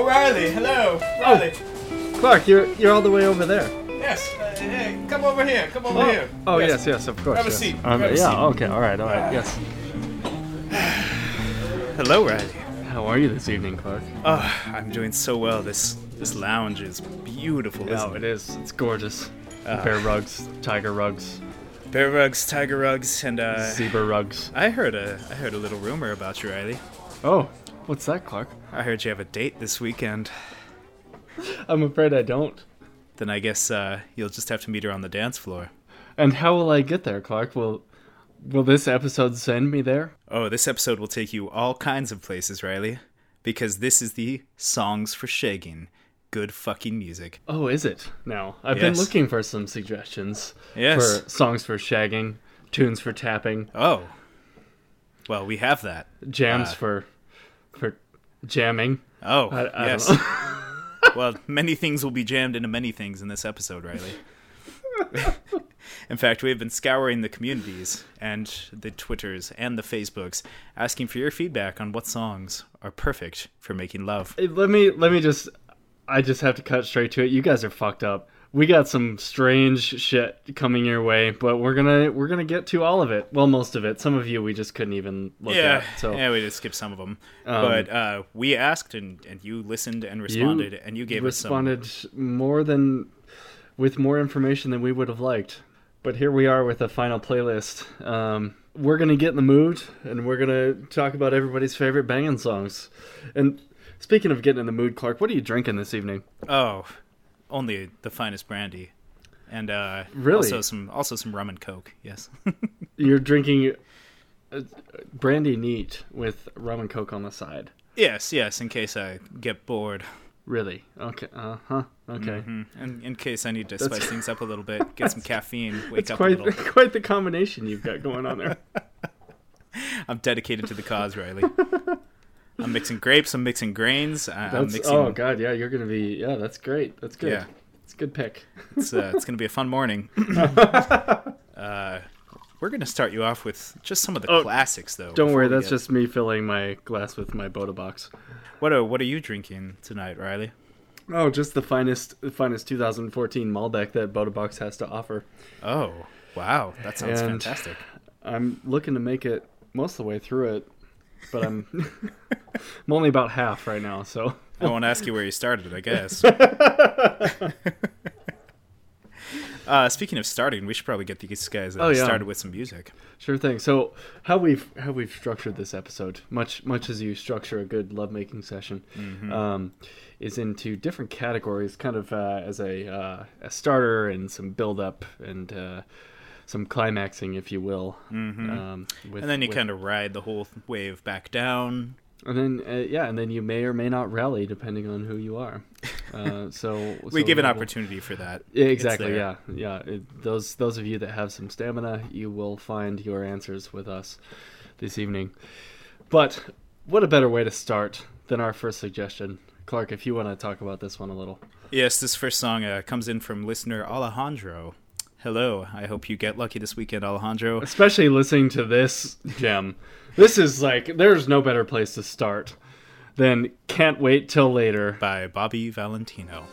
Oh, Riley, hello, Riley. Oh, Clark, you're all the way over there. Yes. Hey, come over here. Come over here. Oh yes, yes, of course. Grab a seat. Grab a seat. Okay. All right. Yes. Hello, Riley. How are you this evening, Clark? Oh, I'm doing so well. This lounge is beautiful. Isn't it? It is. It's gorgeous. Bear rugs, tiger rugs. Bear rugs, tiger rugs, and zebra rugs. I heard a little rumor about you, Riley. Oh, what's that, Clark? I heard you have a date this weekend. I'm afraid I don't. Then I guess you'll just have to meet her on the dance floor. And how will I get there, Clark? Will this episode send me there? Oh, this episode will take you all kinds of places, Riley. Because this is the Songs for Shagging. Good fucking music. Oh, is it? Now, I've been looking for some suggestions. Yes. For songs for shagging, tunes for tapping. Oh. Well, we have that. Jams for jamming. Oh, I don't know. Well, many things will be jammed into many things in this episode, Riley. In fact, we have been scouring the communities and the Twitters and the Facebooks, asking for your feedback on what songs are perfect for making love. I just have to cut straight to it. You guys are fucked up. We got some strange shit coming your way, but we're gonna get to all of it. Well, most of it. Some of you we just couldn't even look at. So. Yeah, we just skipped some of them. But we asked, and you listened and responded, and you gave us some. With more information than we would have liked. But here we are with a final playlist. We're gonna get in the mood, and we're gonna talk about everybody's favorite banging songs. And speaking of getting in the mood, Clark, what are you drinking this evening? Oh. Only the finest brandy, and really? also some rum and coke. Yes, you're drinking brandy neat with rum and coke on the side. Yes, in case I get bored. Really? Okay. Okay. Mm-hmm. And in case I need to spice things up a little bit, get some caffeine, wake up a little. Quite the combination you've got going on there. I'm dedicated to the cause, Riley. I'm mixing grapes, I'm mixing grains, Oh, God, yeah, you're going to be... Yeah, that's great. That's good. Yeah. It's a good pick. It's going to be a fun morning. We're going to start you off with just some of the classics, though. Don't worry, that's just me filling my glass with my BodaBox. What are you drinking tonight, Riley? Oh, just the finest 2014 Malbec that BodaBox has to offer. Oh, wow. That sounds fantastic. I'm looking to make it most of the way through it. But I'm only about half right now, so I won't ask you where you started, I guess. Speaking of starting, we should probably get these guys started with some music. Sure thing. So how we've structured this episode, much as you structure a good lovemaking session, mm-hmm. Is into different categories, kind of as a starter and some build up and. Some climaxing, if you will. Mm-hmm. And then you kind of ride the whole wave back down. And then you may or may not rally, depending on who you are. We give an opportunity for that. Exactly, yeah. Those of you that have some stamina, you will find your answers with us this evening. But what a better way to start than our first suggestion. Clark, if you want to talk about this one a little. Yes, this first song comes in from listener Alejandro. Hello, I hope you get lucky this weekend, Alejandro. Especially listening to this gem. This is like, there's no better place to start than Can't Wait Till Later by Bobby Valentino.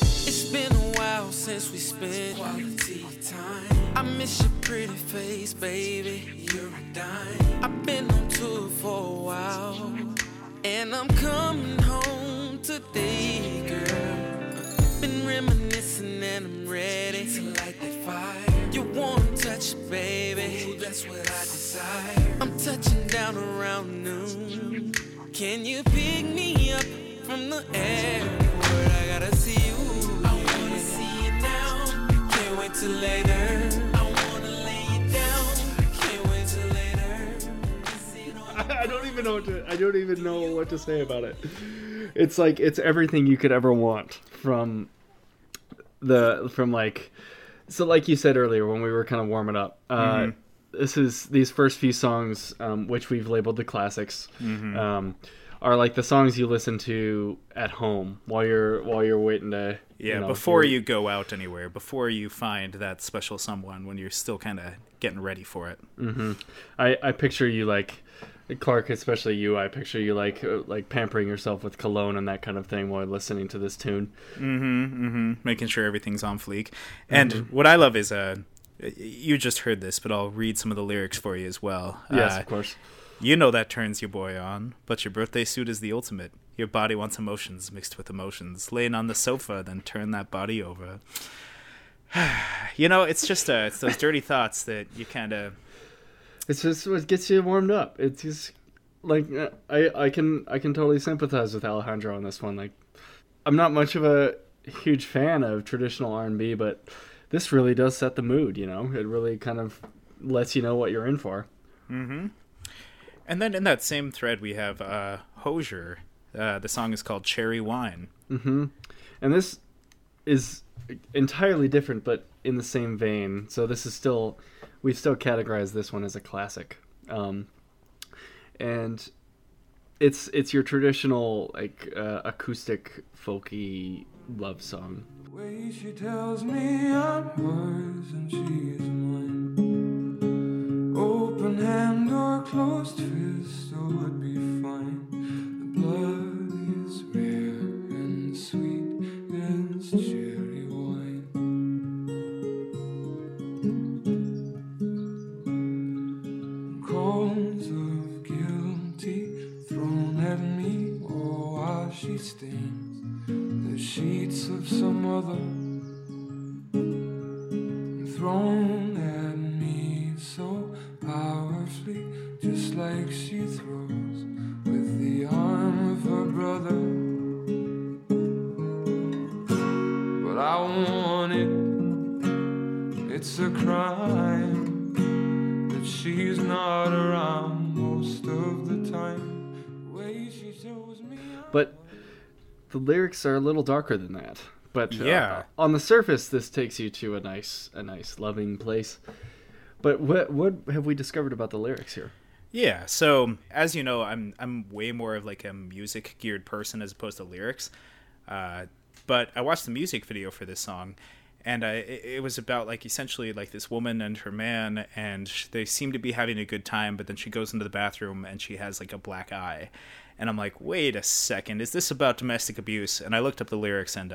It's been a while since we spent quality time. I miss your pretty face, baby, you're a dime. I've been on tour for a while, and I'm coming home today, girl. Been reminiscing and I'm ready to light that fire. You want to touch, baby. Ooh, that's what I desire. I'm touching down around noon. Can you pick me up from the airport? I gotta see you. I wanna see you now. Can't wait till later. I wanna lay you down. Can't wait till later. I don't even know what to say about it. It's like it's everything you could ever want from like you said earlier when we were kind of warming up. Mm-hmm. These first few songs, which we've labeled the classics, mm-hmm. are like the songs you listen to at home while you're waiting to before you go out anywhere, before you find that special someone when you're still kind of getting ready for it. Mm-hmm. I picture you like Clark, especially you. I picture you like pampering yourself with cologne and that kind of thing while listening to this tune. Mm-hmm. Mm-hmm. Making sure everything's on fleek. And what I love is you just heard this, but I'll read some of the lyrics for you as well. Yes, of course. You know that turns your boy on, but your birthday suit is the ultimate. Your body wants emotions mixed with emotions. Laying on the sofa, then turn that body over. You know, it's just it's those dirty thoughts that you kind of... It's just what gets you warmed up. It's just like I can totally sympathize with Alejandro on this one. Like, I'm not much of a huge fan of traditional R&B, but this really does set the mood. You know, it really kind of lets you know what you're in for. Mm-hmm. And then in that same thread, we have Hozier. The song is called Cherry Wine. Mm-hmm. And this is entirely different, but in the same vein. So this is still, we've still categorized this one as a classic. And it's your traditional, like, acoustic, folky love song. The way she tells me I'm hers and she is mine. Open hand or closed fist, so it would be fine. The blood is rare and sweet as cherry wine. Coals of guilty thrown at me, oh, how she stains the sheets of some other, thrown at me so powerfully, just like she throws with the arm of her brother. But I want it, it's a crime that she's not around most of the time. Way she shows me. But the lyrics are a little darker than that. But on the surface, this takes you to a nice loving place. But what have we discovered about the lyrics here? Yeah, so as you know, I'm way more of like a music geared person as opposed to lyrics. But I watched the music video for this song. And it was about, like, essentially, like, this woman and her man, and they seem to be having a good time, but then she goes into the bathroom, and she has, like, a black eye. And I'm like, wait a second, is this about domestic abuse? And I looked up the lyrics, and,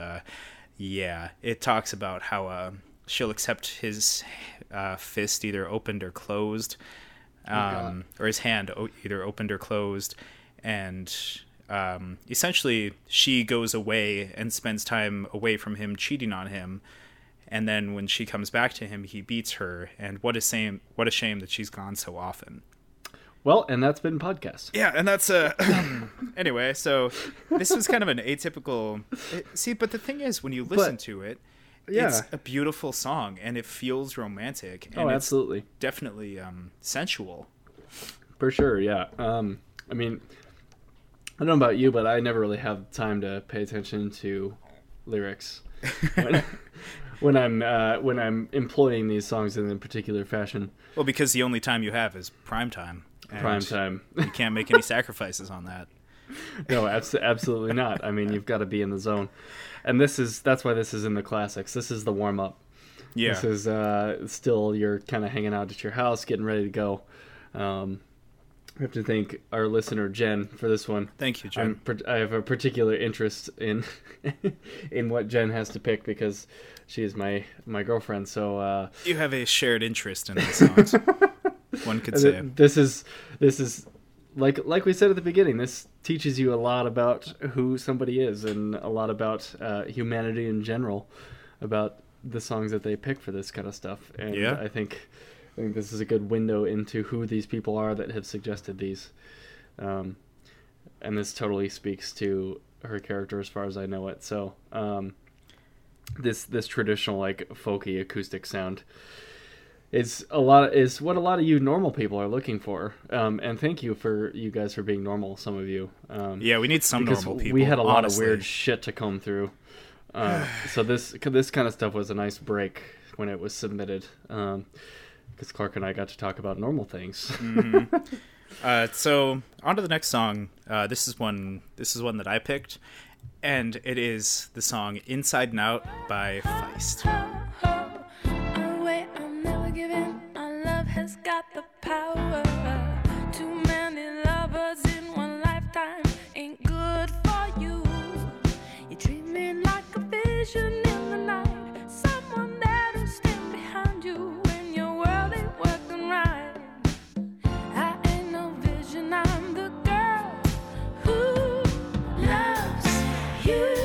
it talks about how she'll accept his fist either opened or closed, or his hand either opened or closed, and... essentially, she goes away and spends time away from him, cheating on him. And then when she comes back to him, he beats her. And what a shame that she's gone so often. Well, and that's been podcast. Yeah, and that's... anyway, so this was kind of an atypical... See, but the thing is, when you listen to it, it's a beautiful song. And it feels romantic. And absolutely. It's definitely sensual. For sure, yeah. I mean... I don't know about you, but I never really have time to pay attention to lyrics when I'm employing these songs in a particular fashion. Well, because the only time you have is prime time. Prime time. You can't make any sacrifices on that. No, absolutely not. I mean, you've got to be in the zone, and that's why this is in the classics. This is the warm up. Yeah. This is still you're kind of hanging out at your house, getting ready to go. We have to thank our listener, Jen, for this one. Thank you, Jen. I have a particular interest in in what Jen has to pick because she is my girlfriend. So you have a shared interest in these songs. One could say this is like we said at the beginning. This teaches you a lot about who somebody is and a lot about humanity in general, about the songs that they pick for this kind of stuff. And I think this is a good window into who these people are that have suggested these. And this totally speaks to her character as far as I know it. So this traditional, like, folky acoustic sound is what a lot of you normal people are looking for. And thank you for you guys for being normal, some of you. We need some normal people. We had a lot of weird shit to comb through. So this kind of stuff was a nice break when it was submitted. Because Clark and I got to talk about normal things. Mm-hmm. So on to the next song. This is one that I picked, and it is the song Inside and Out by Feist. Oh, wait, I'll never give in. Our love has got the power. Too many lovers in one lifetime ain't good for you. You treat me like a vision in the night, someone that'll stand behind you when your world ain't working right. I ain't no vision, I'm the girl who loves you.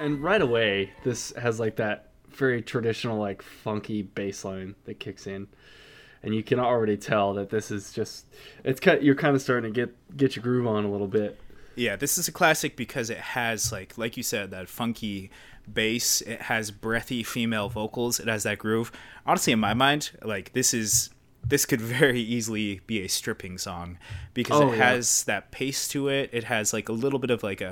And right away, this has like that very traditional, like funky bass line that kicks in, and you can already tell that this is just—it's kind of, you're kind of starting to get your groove on a little bit. Yeah, this is a classic because it has like you said, that funky bass. It has breathy female vocals. It has that groove. Honestly, in my mind, like this could very easily be a stripping song because it has that pace to it. It has like a little bit of like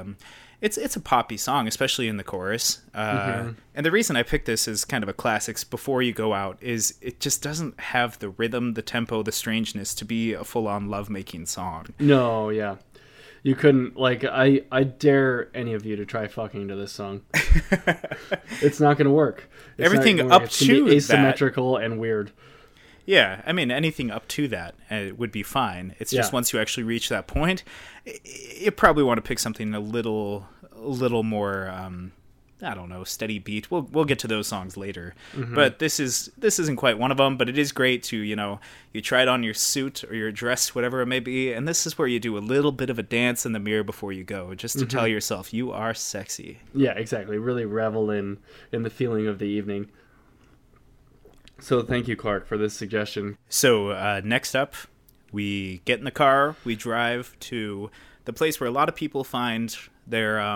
It's a poppy song, especially in the chorus. And the reason I picked this as kind of a classics before you go out is it just doesn't have the rhythm, the tempo, the strangeness to be a full-on love-making song. No, yeah. You couldn't, like, I dare any of you to try fucking to this song. It's not going to work. Everything up it's to be asymmetrical that. And weird. Yeah, I mean, anything up to that would be fine. It's just once you actually reach that point, you probably want to pick something a little more, I don't know, steady beat. We'll get to those songs later. Mm-hmm. But this isn't quite one of them, but it is great to, you know, you try it on your suit or your dress, whatever it may be, and this is where you do a little bit of a dance in the mirror before you go, just to tell yourself you are sexy. Yeah, exactly. Really revel in the feeling of the evening. So thank you, Clark, for this suggestion. So next up, we get in the car. We drive to the place where a lot of people find their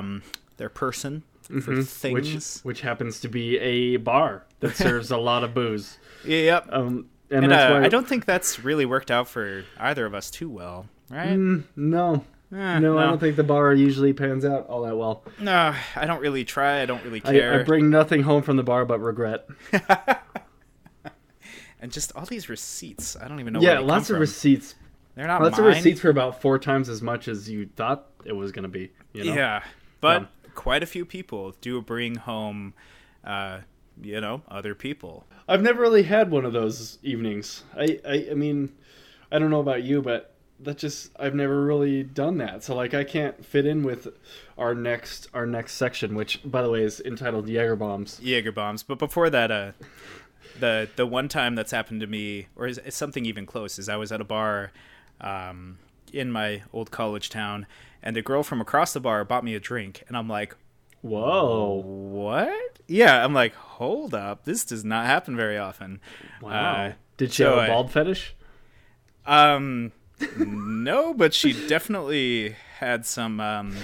person for things, which happens to be a bar that serves a lot of booze. Yep. And that's why I don't think that's really worked out for either of us too well, right? No, I don't think the bar usually pans out all that well. No, I don't really try. I don't really care. I bring nothing home from the bar but regret. And just all these receipts. I don't even know where they come from. Yeah, lots of receipts. They're not lots mine. Of receipts for about 4 times as much as you thought it was going to be. You know? Yeah, but quite a few people do bring home, other people. I've never really had one of those evenings. I mean, I don't know about you, but I've never really done that. So, like, I can't fit in with our next section, which, by the way, is entitled Jaeger Bombs. But before that... The one time that's happened to me, or is something even close, is I was at a bar in my old college town, and a girl from across the bar bought me a drink, and I'm like, whoa, what? Yeah, I'm like, hold up, this does not happen very often. Wow. Did she have a bald fetish? No, but she definitely had some...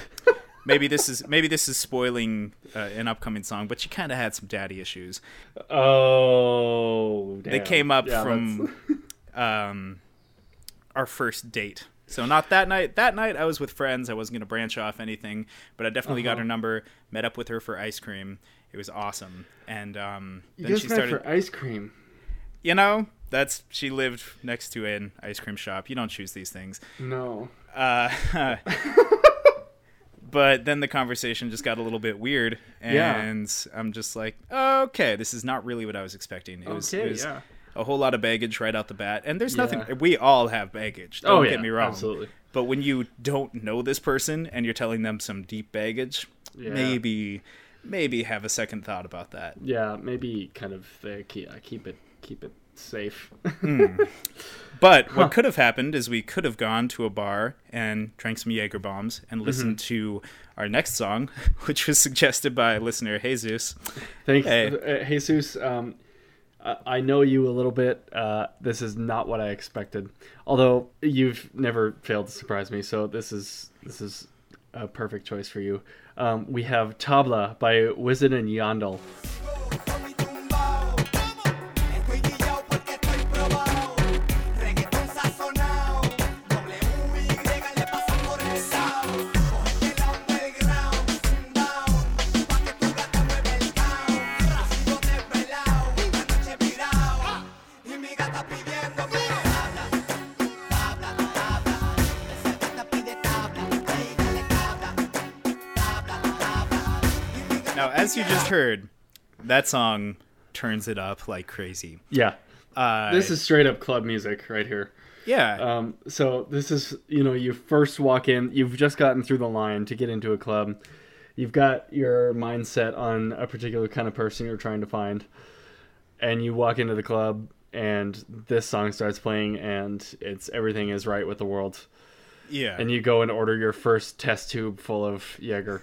Maybe this is spoiling an upcoming song, but she kind of had some daddy issues. Oh, damn. They came up from our first date. So not that night. That night I was with friends. I wasn't going to branch off anything, but I definitely got her number, met up with her for ice cream. It was awesome. And then she started for ice cream. You know, she lived next to an ice cream shop. You don't choose these things. No. But then the conversation just got a little bit weird, and I'm just like, okay, this is not really what I was expecting. It was a whole lot of baggage right out the bat, and there's nothing. We all have baggage. Don't get me wrong. Absolutely. But when you don't know this person and you're telling them some deep baggage, maybe have a second thought about that. Yeah, maybe kind of keep it safe. But what could have happened is we could have gone to a bar and drank some Jaeger bombs and listened to our next song, which was suggested by listener Jesus. Thanks, Jesus. I know you a little bit. This is not what I expected, although you've never failed to surprise me, so this is a perfect choice for you. We have Tabla by Wisin and Yandel. Now, as you just heard, that song turns it up like crazy. Yeah. This is straight up club music right here. Yeah. So this is, you know, you first walk in, you've just gotten through the line to get into a club. You've got your mindset on a particular kind of person you're trying to find. And you walk into the club and this song starts playing and it's Everything Is Right with the World. Yeah. And you go and order your first test tube full of Jaeger.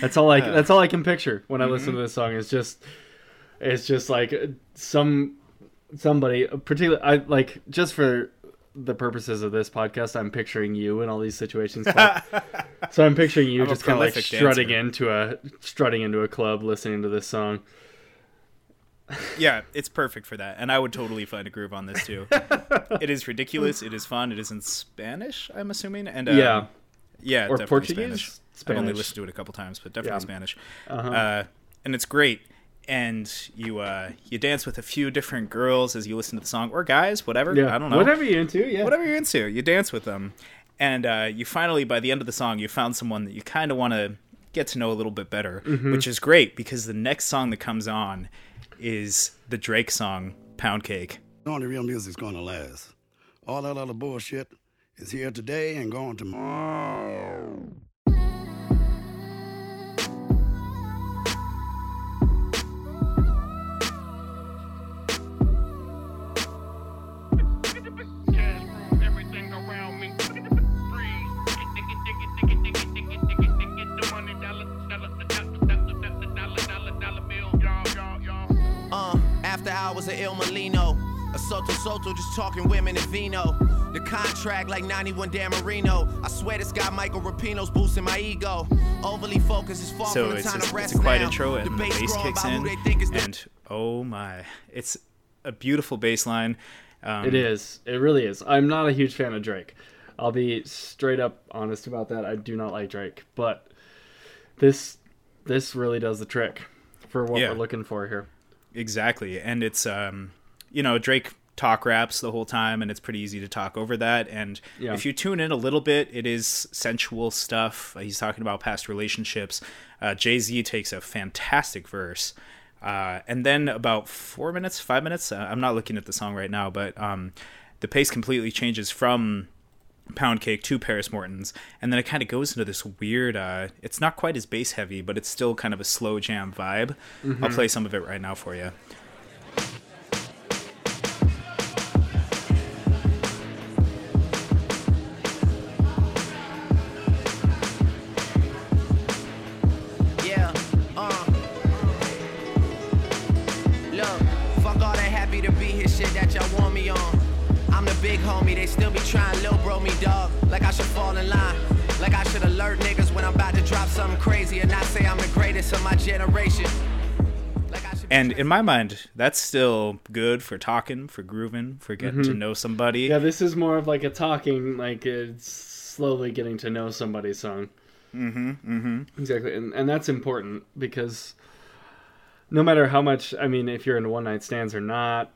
That's all I can picture when I listen to this song. It's just like somebody, particularly, I like, just for the purposes of this podcast, I'm picturing you in all these situations. So I'm picturing you just kind of like strutting into a club, listening to this song. Yeah, it's perfect for that. And I would totally find a groove on this too. It is ridiculous. It is fun. It is in Spanish, I'm assuming. And yeah, or Portuguese. Spanish. I've only listened to it a couple times, but definitely Spanish. Uh-huh. And it's great. And you dance with a few different girls as you listen to the song, or guys, whatever. Yeah. I don't know. Whatever you're into, yeah. Whatever you're into, you dance with them. And you finally, by the end of the song, you found someone that you kind of want to get to know a little bit better, which is great because the next song that comes on is the Drake song, Pound Cake. Only real music's going to last. All that other bullshit is here today and gone tomorrow. Was an Il Molino, a Soto, just talking women and vino. The contract like 91 Dan Marino. I swear this guy Michael Rapino's boosting my ego. Overly focused is far so from the time to rest. It's a quiet intro and the bass kicks in, and oh my, it's a beautiful bass line. It is. It really is. I'm not a huge fan of Drake. I'll be straight up honest about that. I do not like Drake, but this really does the trick for what we're looking for here. Exactly. And it's, you know, Drake talk raps the whole time and it's pretty easy to talk over that. And if you tune in a little bit, it is sensual stuff. He's talking about past relationships. Jay-Z takes a fantastic verse. And then about 5 minutes, I'm not looking at the song right now, but the pace completely changes from Pound Cake to Paris Morton's. And then it kind of goes into this weird, it's not quite as bass heavy, but it's still kind of a slow jam vibe. I'll play some of it right now for you. Look, fuck all that happy to be here shit that y'all want me on. I'm the big homie, they still be trying little bro me, dog. Like I should fall in line, like I should alert niggas when I'm about to drop something crazy and not say I'm the greatest of my generation. Like I should. And in my mind, that's still good for talking, for grooving, for getting to know somebody. Yeah, this is more of like a talking, like it's slowly getting to know somebody song. Exactly, and that's important because no matter how much, I mean, if you're into one night stands or not,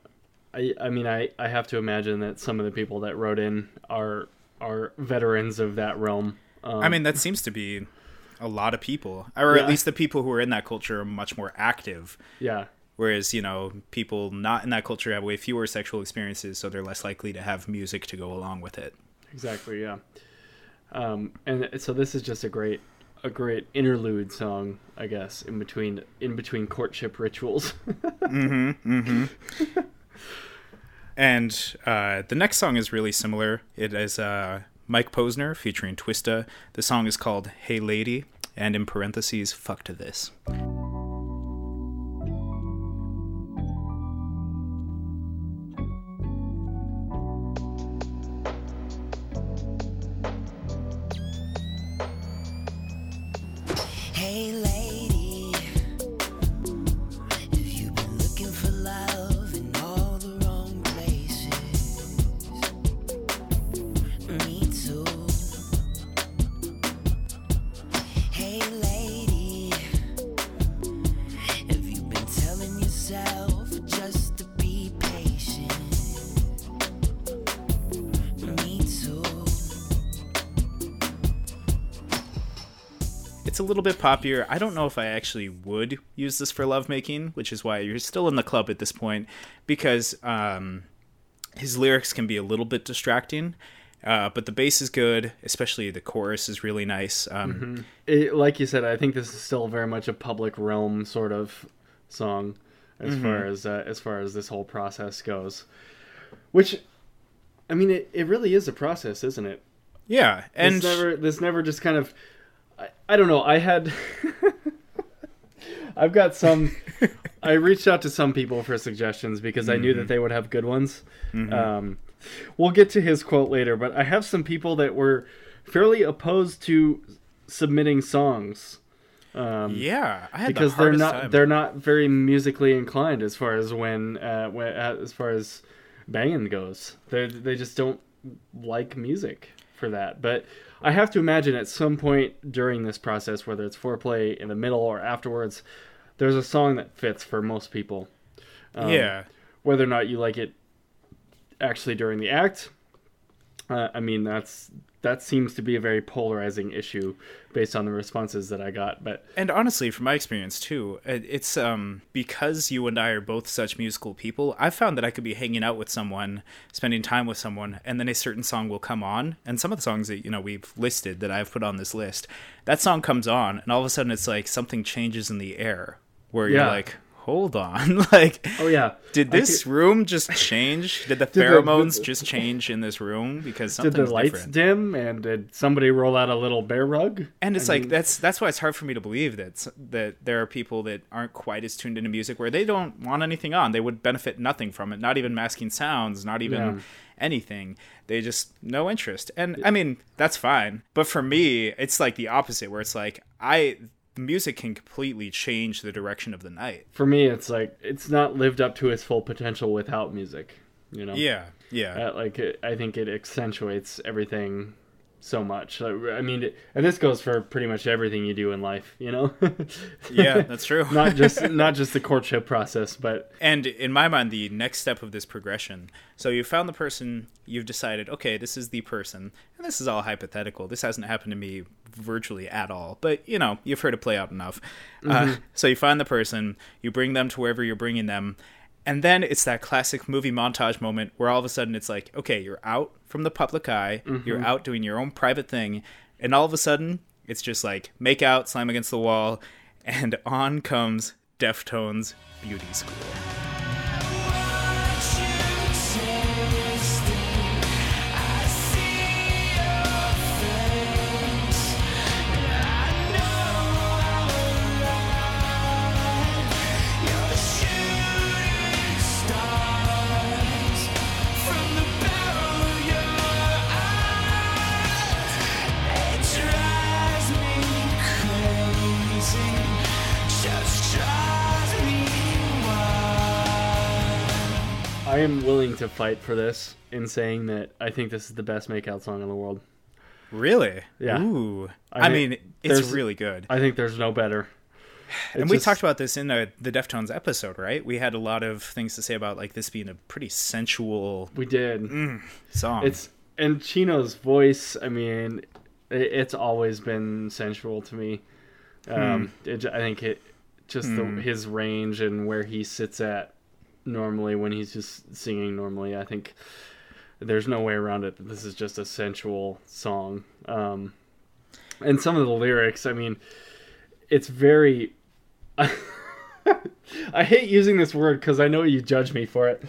I mean, I have to imagine that some of the people that wrote in are veterans of that realm. I mean, that seems to be a lot of people, or at least the people who are in that culture are much more active. Yeah. Whereas, you know, people not in that culture have way fewer sexual experiences, so they're less likely to have music to go along with it. Exactly. Yeah. And so this is just a great interlude song, I guess, in between courtship rituals. And the next song is really similar. It is Mike Posner featuring Twista. The song is called Hey Lady, and in parentheses, fuck to this. It's a little bit poppier. I don't know if I actually would use this for lovemaking, which is why you're still in the club at this point, because his lyrics can be a little bit distracting. But the bass is good, especially the chorus is really nice. Mm-hmm. Like you said, I think this is still very much a public realm sort of song as far as this whole process goes. Which, I mean, it really is a process, isn't it? Yeah. And this never just kind of, I don't know. I've got some, I reached out to some people for suggestions because I knew that they would have good ones. Mm-hmm. We'll get to his quote later, but I have some people that were fairly opposed to submitting songs. Because they're not very musically inclined as far as as far as banging goes. They just don't like music for that. But I have to imagine at some point during this process, whether it's foreplay, in the middle, or afterwards, there's a song that fits for most people. Whether or not you like it actually during the act, I mean, that seems to be a very polarizing issue based on the responses that I got. And honestly, from my experience too, it's because you and I are both such musical people, I've found that I could be hanging out with someone, spending time with someone, and then a certain song will come on. And some of the songs that, we've listed that I've put on this list, that song comes on and all of a sudden it's like something changes in the air where you're like, hold on, did this room just change? Did the pheromones just change in this room? Because something's different. Did the lights dim, and did somebody roll out a little bear rug? And it's that's why it's hard for me to believe that there are people that aren't quite as tuned into music, where they don't want anything on. They would benefit nothing from it, not even masking sounds, not even anything. They just, no interest. And I mean, that's fine. But for me, it's like the opposite, where it's like, music can completely change the direction of the night. For me, it's like, it's not lived up to its full potential without music, Yeah. I think it accentuates everything so much. I mean, and this goes for pretty much everything you do in life, Yeah, that's true. not just the courtship process, but... And in my mind, the next step of this progression. So you found the person, you've decided, okay, this is the person, and this is all hypothetical. This hasn't happened to me virtually at all, but you've heard it play out enough. So you find the person, you bring them to wherever you're bringing them, and then it's that classic movie montage moment where all of a sudden it's like, okay, you're out from the public eye, you're out doing your own private thing, and all of a sudden it's just like make out, slam against the wall, and on comes Deftones' Beauty School. I am willing to fight for this in saying that I think this is the best makeout song in the world. Really? Yeah. Ooh. I mean, it's really good. I think there's no better. We talked about this in the Deftones episode, right? We had a lot of things to say about like this being a pretty sensual. We did. Song. And Chino's voice. I mean, it's always been sensual to me. I think it just his range and where he sits at. Normally when he's just singing normally, I think there's no way around it. This is just a sensual song, and some of the lyrics, I mean, it's very I hate using this word because I know you judge me for it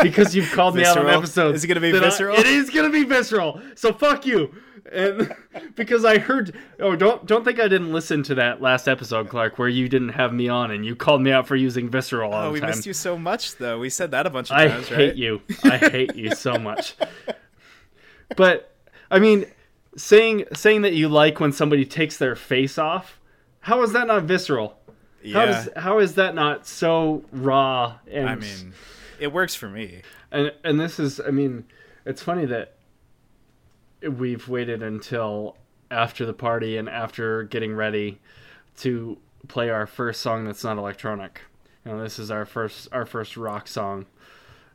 because you've called me out on episodes. Is it gonna be visceral? It is gonna be visceral, so fuck you. And because I heard, don't think I didn't listen to that last episode, Clark, where you didn't have me on and you called me out for using visceral all the time. We missed you so much, though. We said that a bunch of times, right? I hate you. I hate you so much. But I mean, saying that you like when somebody takes their face off, how is that not visceral? Yeah. How is that not so raw? And I mean, it works for me. And this is, I mean, it's funny that we've waited until after the party and after getting ready to play our first song that's not electronic. This is our first rock song,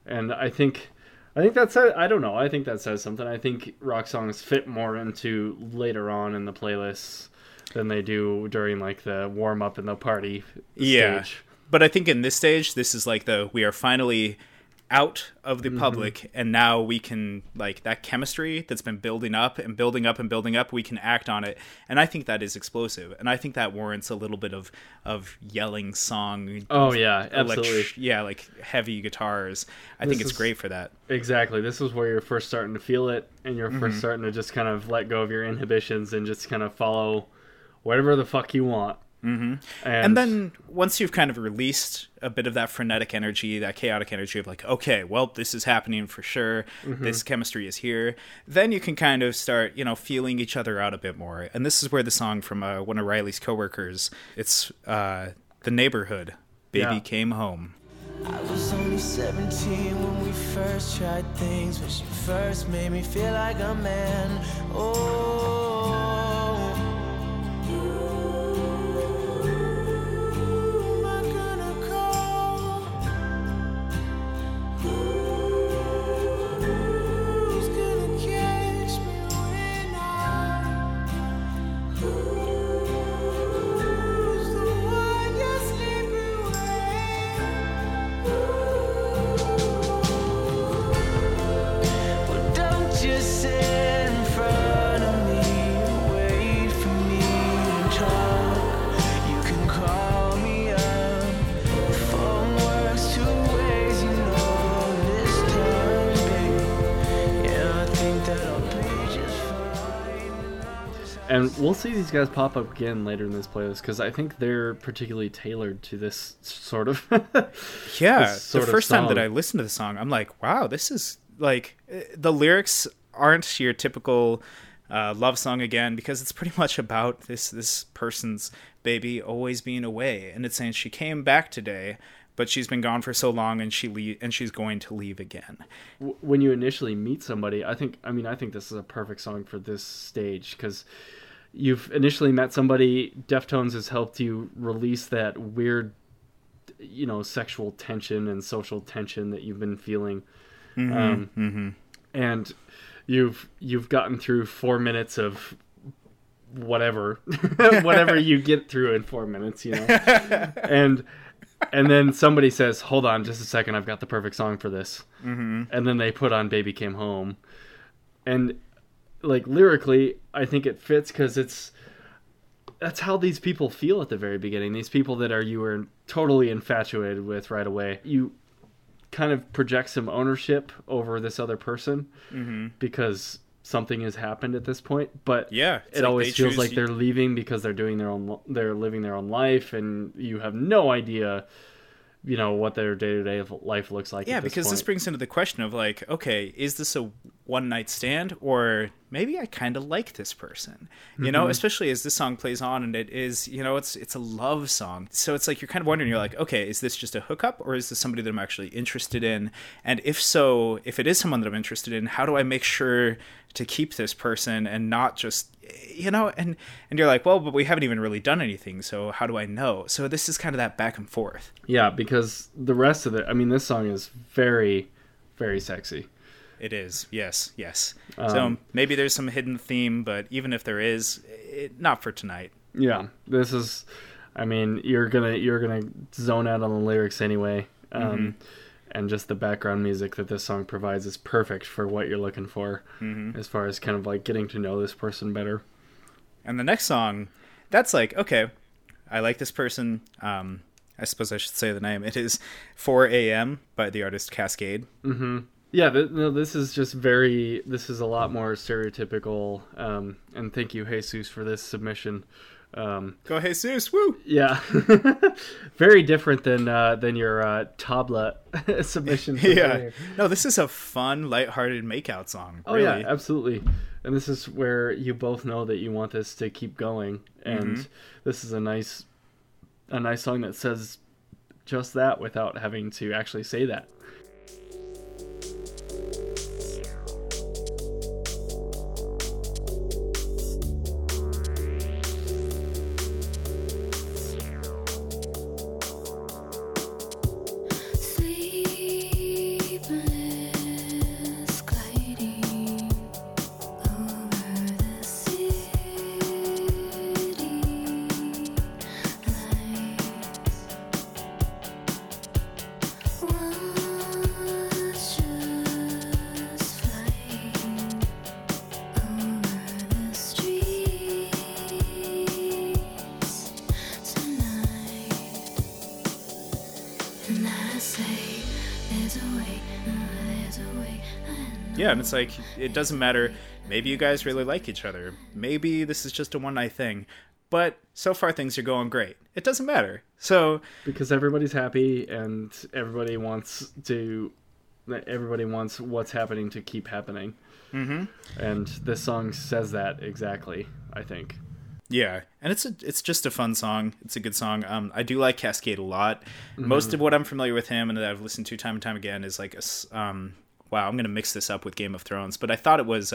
and I think that says, I don't know, I think that says something. I think rock songs fit more into later on in the playlists than they do during like the warm up and the party stage. But I think in this stage, this is like we are finally out of the public, and now we can, like, that chemistry that's been building up and building up and building up, we can act on it. And I think that is explosive, and I think that warrants a little bit of yelling song. Oh yeah, absolutely. Yeah, like heavy guitars. I think it's great for that. Exactly. This is where you're first starting to feel it, and you're first starting to just kind of let go of your inhibitions and just kind of follow whatever the fuck you want. And then once you've kind of released a bit of that frenetic energy, that chaotic energy of like, okay, well, this is happening for sure, this chemistry is here, then you can kind of start, you know, feeling each other out a bit more. And this is where the song from one of Riley's coworkers, it's The Neighborhood, Baby Came Home. I was only 17 when we first tried things, but she first made me feel like a man. And we'll see these guys pop up again later in this playlist, because I think they're particularly tailored to this sort of The first time that I listened to the song, I'm like, wow, this is like, the lyrics aren't your typical love song again, because it's pretty much about this person's baby always being away, and it's saying she came back today, but she's been gone for so long, and she's going to leave again. When you initially meet somebody, I think this is a perfect song for this stage, because you've initially met somebody. Deftones has helped you release that weird, you know, sexual tension and social tension that you've been feeling, and you've gotten through 4 minutes of whatever you get through in 4 minutes, you know, and then somebody says, hold on just a second, I've got the perfect song for this. And then they put on Baby Came Home. And, like, lyrically, I think it fits, because that's how these people feel at the very beginning. These people that you were totally infatuated with right away. You kind of project some ownership over this other person because something has happened at this point, but it always feels like they're leaving because they're doing they're living their own life, and you have no idea, you know, what their day-to-day life looks like. Yeah, because this brings into the question of like, okay, is this a one-night stand, or maybe I kind of like this person, you know, especially as this song plays on, and it is, you know, it's a love song. So it's like, you're kind of wondering, you're like, okay, is this just a hookup, or is this somebody that I'm actually interested in? And if so, if it is someone that I'm interested in, how do I make sure to keep this person and not just, you know, and you're like, well, but we haven't even really done anything, so how do I know? So this is kind of that back and forth. Yeah, because the rest of it, I mean, this song is very, very sexy. It is, yes. So maybe there's some hidden theme, but even if there is, not for tonight. Yeah, this is, I mean, you're gonna zone out on the lyrics anyway, and just the background music that this song provides is perfect for what you're looking for, as far as kind of like getting to know this person better. And the next song, that's like, okay, I like this person. I suppose I should say the name. It is 4 a.m. by the artist Kaskade. Yeah, no, this is just very, this is a lot more stereotypical, and thank you, Jesus, for this submission. Go Jesus, woo! Yeah. Very different than your tabla submission. Yeah. No, this is a fun, lighthearted makeout song. Oh, really. Yeah, absolutely. And this is where you both know that you want this to keep going, and this is a nice song that says just that without having to actually say that. Yeah, and it's like, it doesn't matter. Maybe you guys really like each other. Maybe this is just a one-night thing. But so far, things are going great. It doesn't matter. So because everybody's happy and everybody wants what's happening to keep happening. Mm-hmm. And this song says that exactly, I think. Yeah, and it's just a fun song. It's a good song. I do like Kaskade a lot. Mm-hmm. Most of what I'm familiar with him and that I've listened to time and time again is like, wow, I'm going to mix this up with Game of Thrones. But I thought it was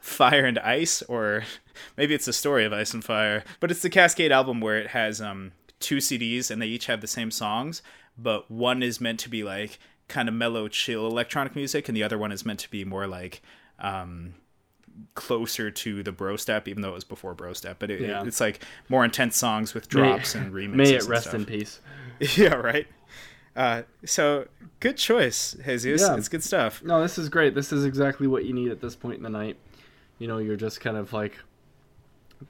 Fire and Ice, or maybe it's The Story of Ice and Fire. But it's the Kaskade album where it has two CDs and they each have the same songs. But one is meant to be like kind of mellow, chill electronic music. And the other one is meant to be more like... closer to the bro step, even though it was before bro step, but it's like more intense songs with drops and remixes. May it rest in peace. Yeah, right. So good choice, Jesus. Yeah. It's good stuff. No, this is great. This is exactly what you need at this point in the night. You know, you're just kind of like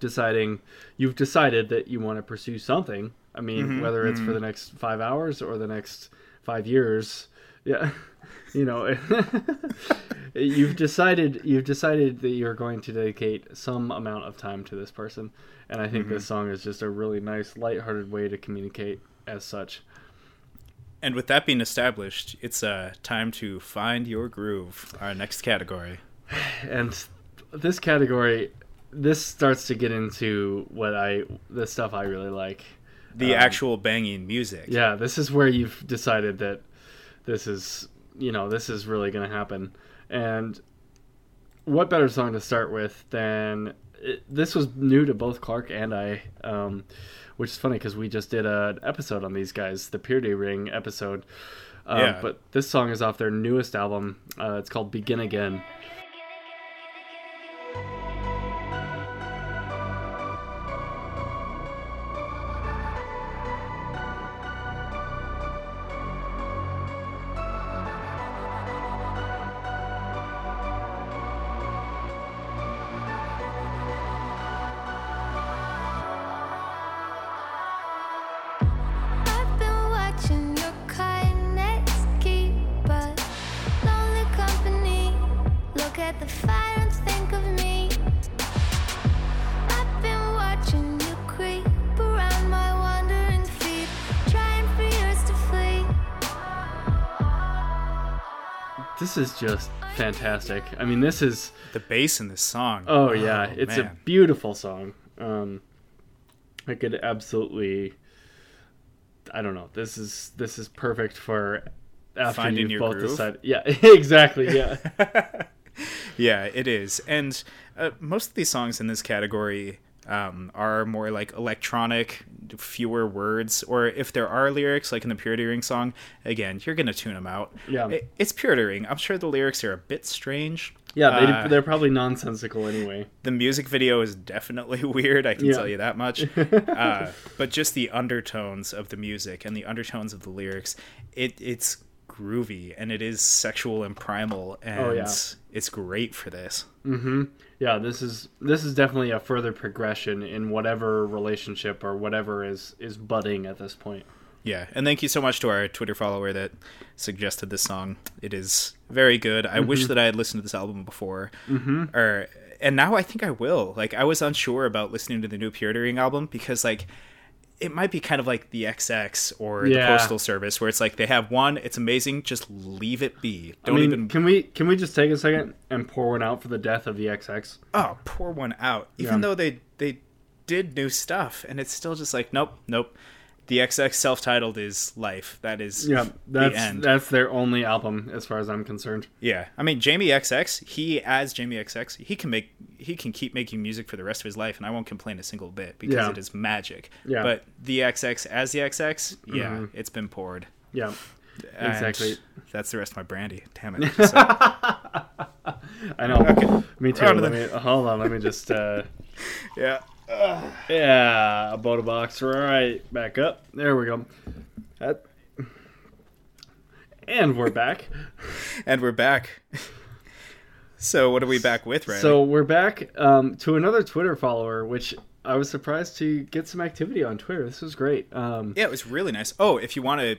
you've decided that you want to pursue something. I mean, whether it's for the next 5 hours or the next 5 years. Yeah. You know, you've decided that you're going to dedicate some amount of time to this person. And I think this song is just a really nice, lighthearted way to communicate as such. And with that being established, it's time to find your groove, our next category. And this category, this starts to get into the stuff I really like. The actual banging music. Yeah, this is where you've decided that this is really going to happen. And what better song to start with than... This was new to both Clark and I, which is funny because we just did an episode on these guys, the Purity Ring episode. Yeah. But this song is off their newest album. It's called Begin Again. This is just fantastic. I mean, this is the bass in this song. Oh yeah, it's a beautiful song. I could absolutely. I don't know. This is perfect for after finding you both decide. Yeah, exactly. Yeah. Yeah, it is. And most of these songs in this category are more like electronic, fewer words, or if there are lyrics, like in the Purity Ring song, again, you're gonna tune them out. Yeah, it's Purity Ring. I'm sure the lyrics are a bit strange. Yeah, they're probably nonsensical anyway. The music video is definitely weird, I can tell you that much. But just the undertones of the music and the undertones of the lyrics, it's groovy and it is sexual and primal, and it's great for this. Mm-hmm. Yeah, this is definitely a further progression in whatever relationship or whatever is budding at this point. Yeah, and thank you so much to our Twitter follower that suggested this song. It is very good. I wish that I had listened to this album before, and now I think I will. Like, I was unsure about listening to the new Purity Ring album because, like, it might be kind of like the XX or the Postal Service, where it's like they have one, it's amazing, just leave it be. Can we just take a second and pour one out for the death of the XX? Oh, pour one out. Even though they did new stuff, and it's still just like, nope. The XX self-titled is life. That is the end. That's their only album as far as I'm concerned. Yeah. I mean, Jamie XX, he can keep making music for the rest of his life, and I won't complain a single bit because it is magic. Yeah. But the XX as the XX, it's been poured. Yeah. Exactly. And that's the rest of my brandy. Damn it. So. I know. Okay. Me too. Hold on, let me just yeah. A BodaBox right back up. There we go. And we're back. So what are we back with, Riley? So we're back to another Twitter follower, which I was surprised to get some activity on Twitter. This was great. Yeah, it was really nice. Oh, if you want to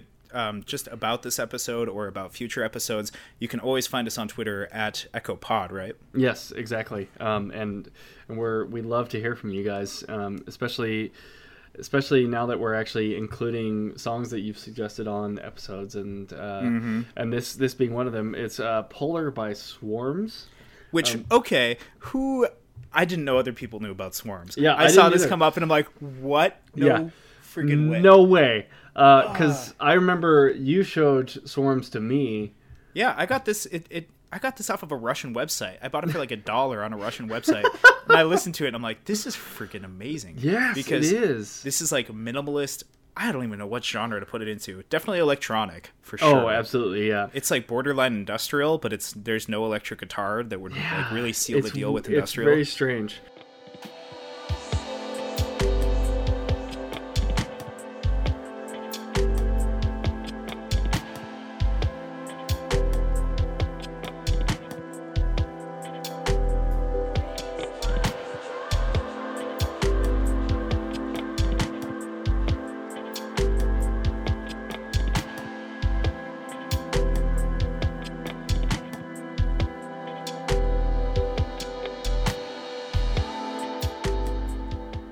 just about this episode or about future episodes, you can always find us on Twitter at EchoPod, right? Yes, exactly. And we love to hear from you guys, especially now that we're actually including songs that you've suggested on episodes, and this being one of them. It's Polar by Swarms, which I didn't know other people knew about Swarms. Yeah, I saw this come up and I'm like, what? No freaking way. No way. Because I remember you showed Swarms to me. Yeah, I got this. I got this off of a Russian website. I bought it for like $1 on a Russian website. And I listened to it and I'm like, this is freaking amazing. Yes, because it is. This is like minimalist. I don't even know what genre to put it into. Definitely electronic, for sure. Oh, absolutely, yeah. It's like borderline industrial, but there's no electric guitar that would like really seal the deal with industrial. It's very strange.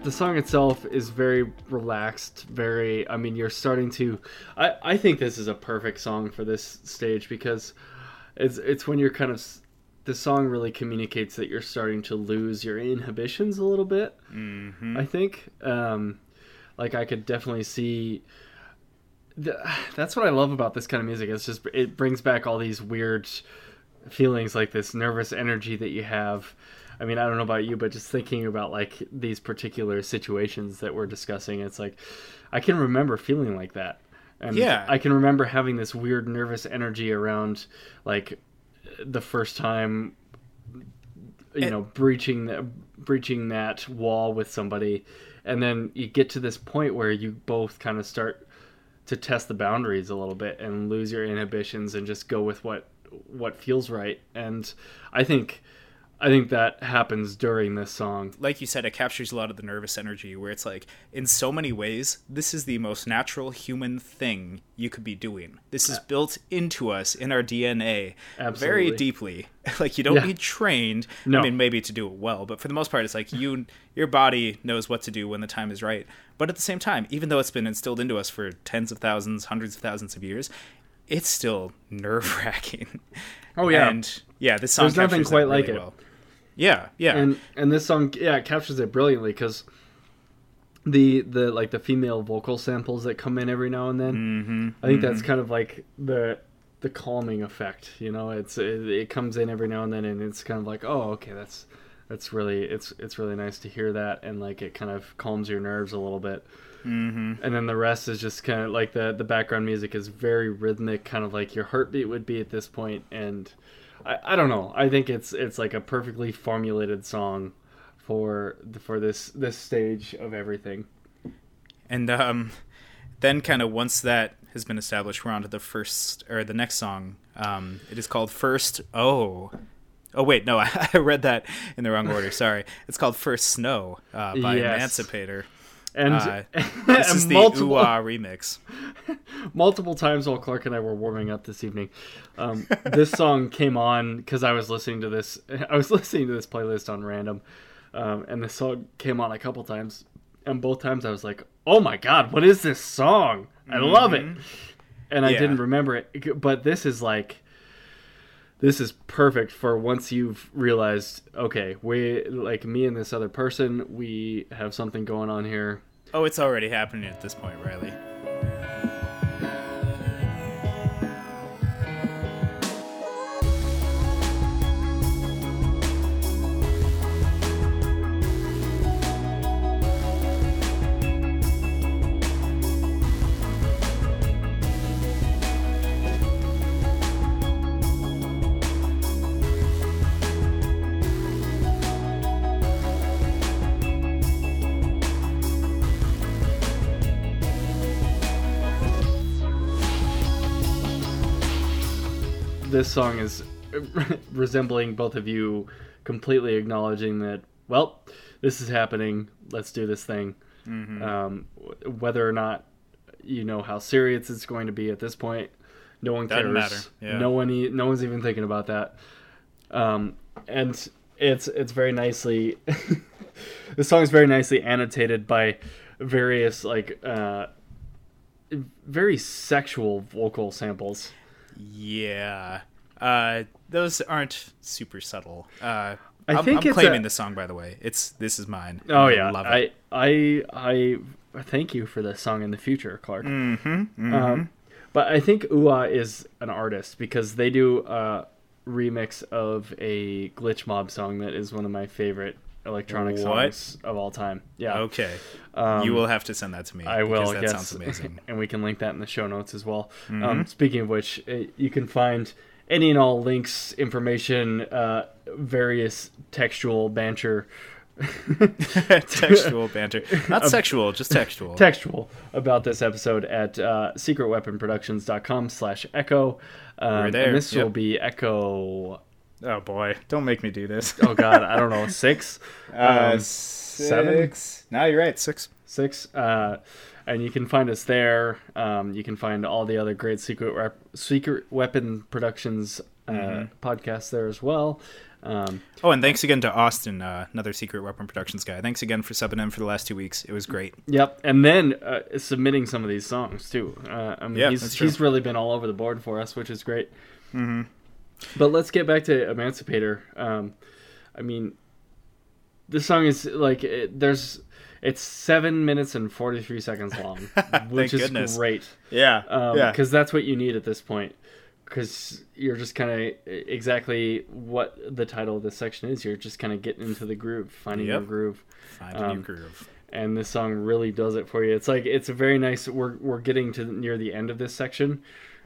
The song itself is very relaxed, you're starting to... I think this is a perfect song for this stage, because it's when you're kind of... The song really communicates that you're starting to lose your inhibitions a little bit, I think. I could definitely see... That's what I love about this kind of music. It's just, it brings back all these weird feelings, like this nervous energy that you have. I mean, I don't know about you, but just thinking about like these particular situations that we're discussing, it's like, I can remember feeling like that. And I can remember having this weird nervous energy around like the first time, breaching that wall with somebody. And then you get to this point where you both kind of start to test the boundaries a little bit and lose your inhibitions and just go with what feels right. And I think that happens during this song. Like you said, it captures a lot of the nervous energy where it's like, in so many ways, this is the most natural human thing you could be doing. This is built into us, in our DNA, Absolutely. Very deeply. Like, you don't need trained. No. I mean, maybe to do it well, but for the most part, it's like your body knows what to do when the time is right. But at the same time, even though it's been instilled into us for tens of thousands, hundreds of thousands of years, it's still nerve-wracking. Oh, yeah. And, this song captures nothing quite like it. Well. Yeah. And this song, it captures it brilliantly, because the female vocal samples that come in every now and then, I think that's kind of like the calming effect, it comes in every now and then, and it's kind of like, oh, okay, that's really really nice to hear that. And like, it kind of calms your nerves a little bit. And then the rest is just kind of like the background music is very rhythmic, kind of like your heartbeat would be at this point. And I don't know. I think it's like a perfectly formulated song for this stage of everything. And then kind of once that has been established, we're on to the next song. It is called First. Oh wait, no, I read that in the wrong order. Sorry, it's called First Snow by Emancipator. And this is the ooh-ah remix. Multiple times while Clark and I were warming up this evening, this song came on because I was listening to this. I was listening to this playlist on random, and this song came on a couple times. And both times I was like, "Oh my god, what is this song? I love it!" And I didn't remember it, but this is perfect for once you've realized, okay, we, like me and this other person, we have something going on here. Oh, it's already happening at this point, Riley. This song is resembling both of you completely acknowledging that, well, this is happening. Let's do this thing. Whether or not you know how serious it's going to be at this point. No one cares. Doesn't matter. Yeah. No one's even thinking about that. And it's very nicely. This song is very nicely annotated by various very sexual vocal samples. Yeah. Those aren't super subtle. I'm claiming the song, by the way. This is mine. Oh yeah, I love it. I thank you for this song in the future, Clark. Mm-hmm. But I think UA is an artist because they do a remix of a Glitch Mob song that is one of my favorite electronic songs of all time. Yeah. Okay. You will have to send that to me. I will. That sounds amazing. And we can link that in the show notes as well. Mm-hmm. Speaking of which, you can find any and all links, information, various textual banter. Textual banter. Not sexual, just textual. Textual about this episode at secretweaponproductions.com/echo. We're there. And this will be echo... Oh, boy. Don't make me do this. Oh, God. I don't know. 6? 7? No, you're right. 6. 6. And you can find us there. You can find all the other great Secret Weapon Productions podcasts there as well. And thanks again to Austin, another Secret Weapon Productions guy. Thanks again for subbing in for the last 2 weeks. It was great. Yep. And then submitting some of these songs, too. He's really been all over the board for us, which is great. Mm-hmm. But let's get back to Emancipator. This song is it's 7 minutes and 43 seconds long, which is great. Yeah. Because that's what you need at this point. Because you're just kind of exactly what the title of this section is. You're just kind of getting into the groove, finding your groove. Finding your groove. And this song really does it for you. It's like, it's a very nice, we're getting to near the end of this section.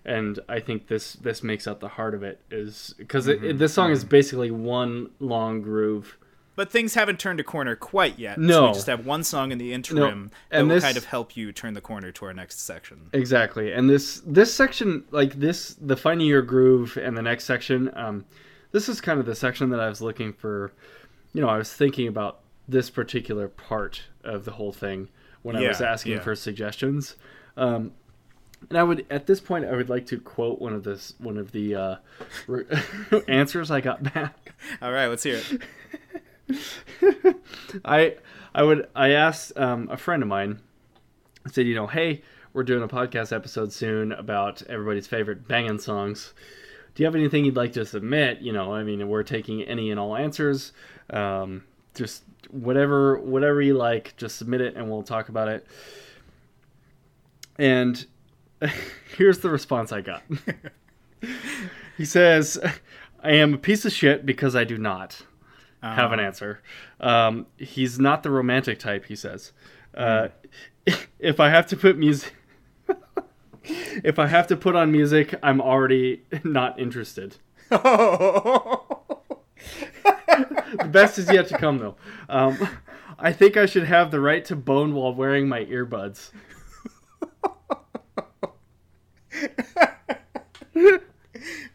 And I think this makes up the heart of it, is because this song is basically one long groove. But things haven't turned a corner quite yet. No. So we just have one song in the interim that will kind of help you turn the corner to our next section. Exactly. And this section, the finding your groove and the next section, this is kind of the section that I was looking for. You know, I was thinking about this particular part of the whole thing when I was asking for suggestions. And I would like to quote one of the answers I got back. All right, let's hear it. I asked a friend of mine. I said, hey, we're doing a podcast episode soon about everybody's favorite banging songs. Do you have anything you'd like to submit? We're taking any and all answers. Just whatever you like, just submit it, and we'll talk about it. And here's the response I got. He says, I am a piece of shit because I do not have an answer. He's not the romantic type, he says. If I have to put music... If I have to put on music, I'm already not interested. The best is yet to come, though. I think I should have the right to bone while wearing my earbuds.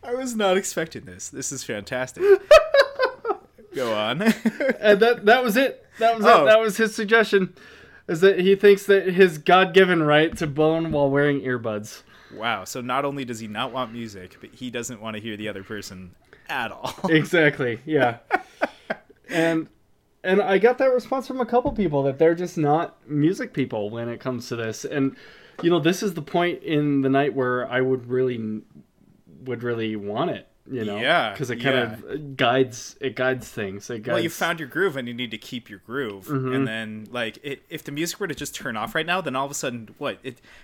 I was not expecting this. This is fantastic. Go on. And that was it. That was it. That was his suggestion. Is that he thinks that his God-given right to bone while wearing earbuds. Wow. So not only does he not want music, but he doesn't want to hear the other person at all. Exactly. Yeah. And I got that response from a couple people that they're just not music people when it comes to this. And this is the point in the night where I would really want it, because it kind of guides things. Well, you found your groove and you need to keep your groove. Mm-hmm. And then if the music were to just turn off right now, then all of a sudden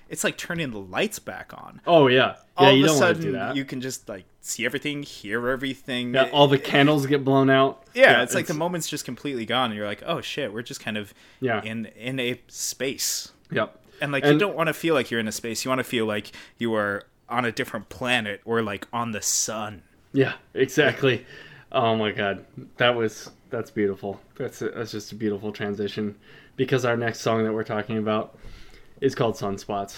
it's like turning the lights back on. Oh yeah. Yeah, you don't want to do that. You can just see everything, hear everything. Yeah, all the candles get blown out. Yeah, it's like the moment's just completely gone and you're like, "Oh shit, we're just kind of in a space." Yep. And you don't want to feel like you're in a space. You want to feel like you are on a different planet or on the sun. Yeah, exactly. Oh my God. That's beautiful. That's just a beautiful transition, because our next song that we're talking about is called Sunspots.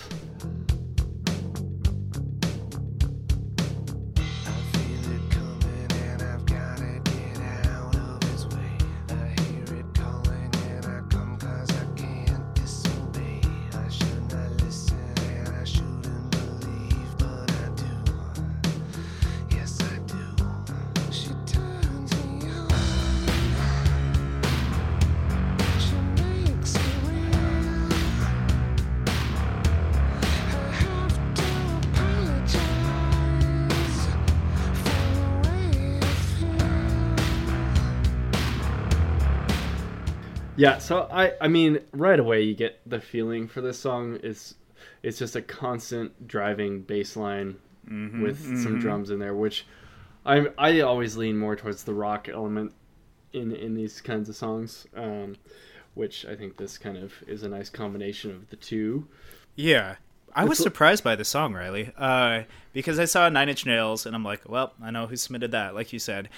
Yeah, so I mean, right away you get the feeling for this song. It's just a constant driving bass line with some drums in there, which I always lean more towards the rock element in these kinds of songs, which I think this kind of is a nice combination of the two. Yeah. I was surprised by the song, Riley, because I saw Nine Inch Nails, and I'm like, well, I know who submitted that, like you said.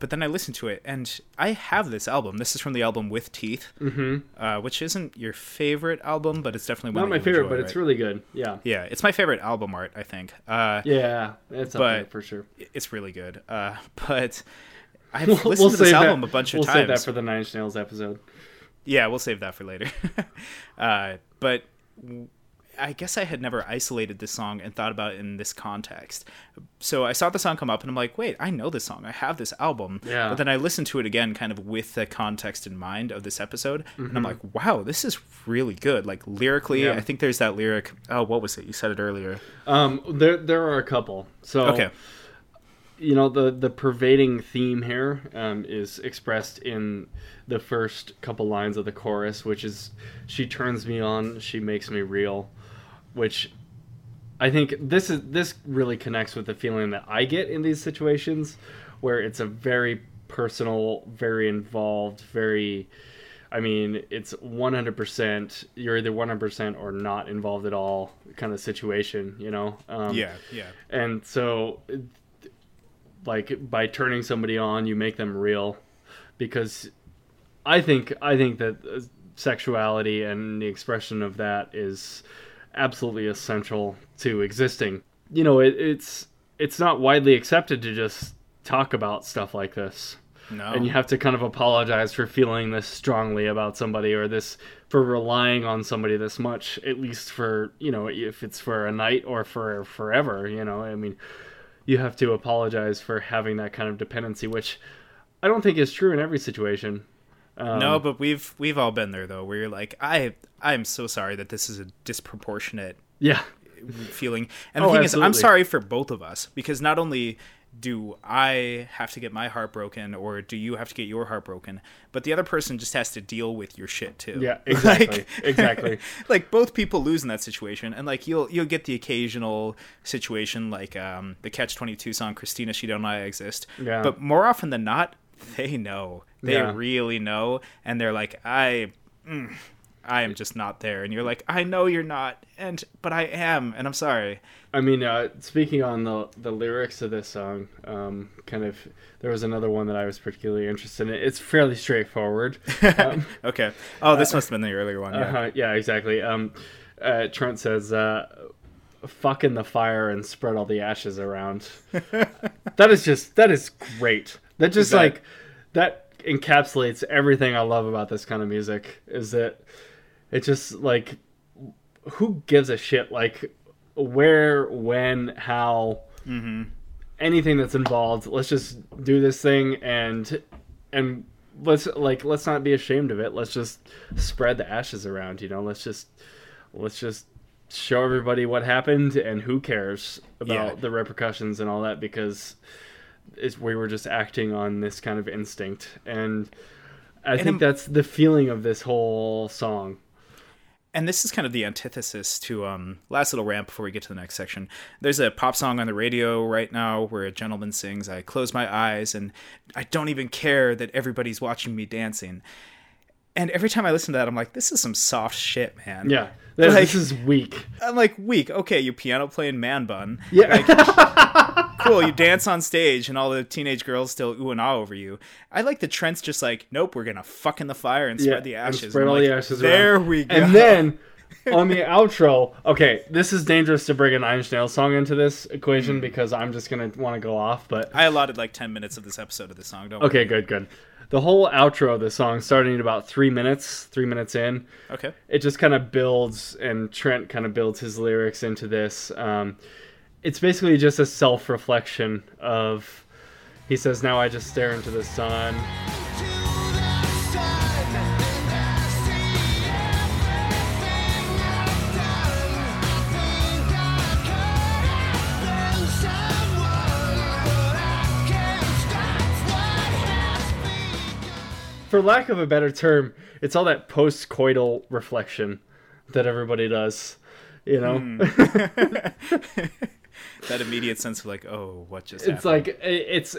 But then I listened to it, and I have this album. This is from the album With Teeth, which isn't your favorite album, but it's definitely one of my favorite, enjoy, but right? It's really good. Yeah. Yeah. It's my favorite album art, I think. Yeah. It's up there for sure. It's really good. But I've listened to this album a bunch of times. We'll save that for the Nine Inch Nails episode. Yeah, we'll save that for later. But I guess I had never isolated this song and thought about it in this context. So I saw the song come up and I'm like, wait, I know this song. I have this album. Yeah. But then I listened to it again kind of with the context in mind of this episode. And I'm like, wow, this is really good. Like lyrically, I think there's that lyric. Oh, what was it? You said it earlier. There are a couple. So, you know, the pervading theme here is expressed in the first couple lines of the chorus, which is, she turns me on, she makes me real. Which I think this really connects with the feeling that I get in these situations, where it's a very personal, very involved, very, I mean, it's 100%, you're either 100% or not involved at all kind of situation, you know? Yeah. And so, like, by turning somebody on, you make them real, because I think that sexuality and the expression of that is absolutely essential to existing. You know, it's not widely accepted to just talk about stuff like this. No. And you have to kind of apologize for feeling this strongly about somebody, or this, for relying on somebody this much, at least for, you know, if it's for a night or for forever, you know, I mean, you have to apologize for having that kind of dependency, which I don't think is true in every situation. No, but we've all been there though, where you're like, I'm so sorry that this is a disproportionate feeling. And the thing absolutely. Is, I'm sorry for both of us, because not only do I have to get my heart broken, or do you have to get your heart broken, but the other person just has to deal with your shit too. Yeah, exactly. Exactly. Like both people lose in that situation. And like you'll get the occasional situation like the Catch-22 song Christina, She Don't Know I Exist. Yeah. But more often than not, they know. They really know, and they're like, I am just not there. And you're like, I know you're not, but I am, and I'm sorry. I mean, speaking on the lyrics of this song, kind of, there was another one that I was particularly interested in. It's fairly straightforward. Okay. Oh, this must have been the earlier one. Yeah, yeah, exactly. Trent says, fuck in the fire and spread all the ashes around. That is great. That just like, that encapsulates everything I love about this kind of music, is that it's just like, who gives a shit like where, when, how, anything that's involved. Let's just do this thing and let's not be ashamed of it. Let's just spread the ashes around, you know. Let's just show everybody what happened, and who cares about the repercussions and all that, because we were just acting on this kind of instinct. And I think that's the feeling of this whole song. And this is kind of the antithesis to last little rant before we get to the next section. There's a pop song on the radio right now where a gentleman sings, I close my eyes and I don't even care that everybody's watching me dancing. And every time I listen to that, I'm like, this is some soft shit, man. Yeah. This is weak. I'm like, weak. Okay, you piano playing man bun. Yeah. Like, cool, you dance on stage and all the teenage girls still ooh and ah over you. I like the Trent's just like, nope, we're going to fuck in the fire and spread the ashes. And spread all the ashes around. There we go. And then on the outro, okay, this is dangerous to bring a Nine Inch Nails song into this equation, because I'm just going to want to go off. But I allotted like 10 minutes of this episode of the song. Don't worry. Okay, good. The whole outro of the song, starting at about 3 minutes in, okay, it just kind of builds, and Trent kind of builds his lyrics into this. It's basically just a self-reflection of, he says, now I just stare into the sun. For lack of a better term, it's all that post-coital reflection that everybody does, you know. That immediate sense of like, oh, what just happened? It's like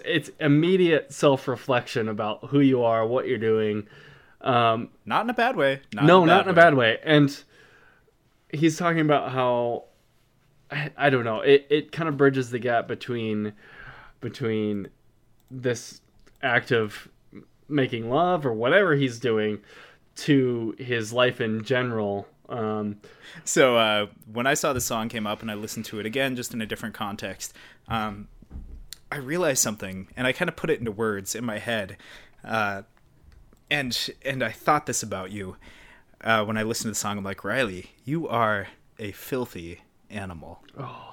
it's immediate self-reflection about who you are, what you're doing. Not in a bad way. Not in a bad way. And he's talking about how I don't know. It kind of bridges the gap between this act of making love or whatever he's doing to his life in general. So when I saw the song came up and I listened to it again, just in a different context, I realized something, and I kind of put it into words in my head. And I thought this about you, when I listened to the song. I'm like, Riley, you are a filthy animal. Oh.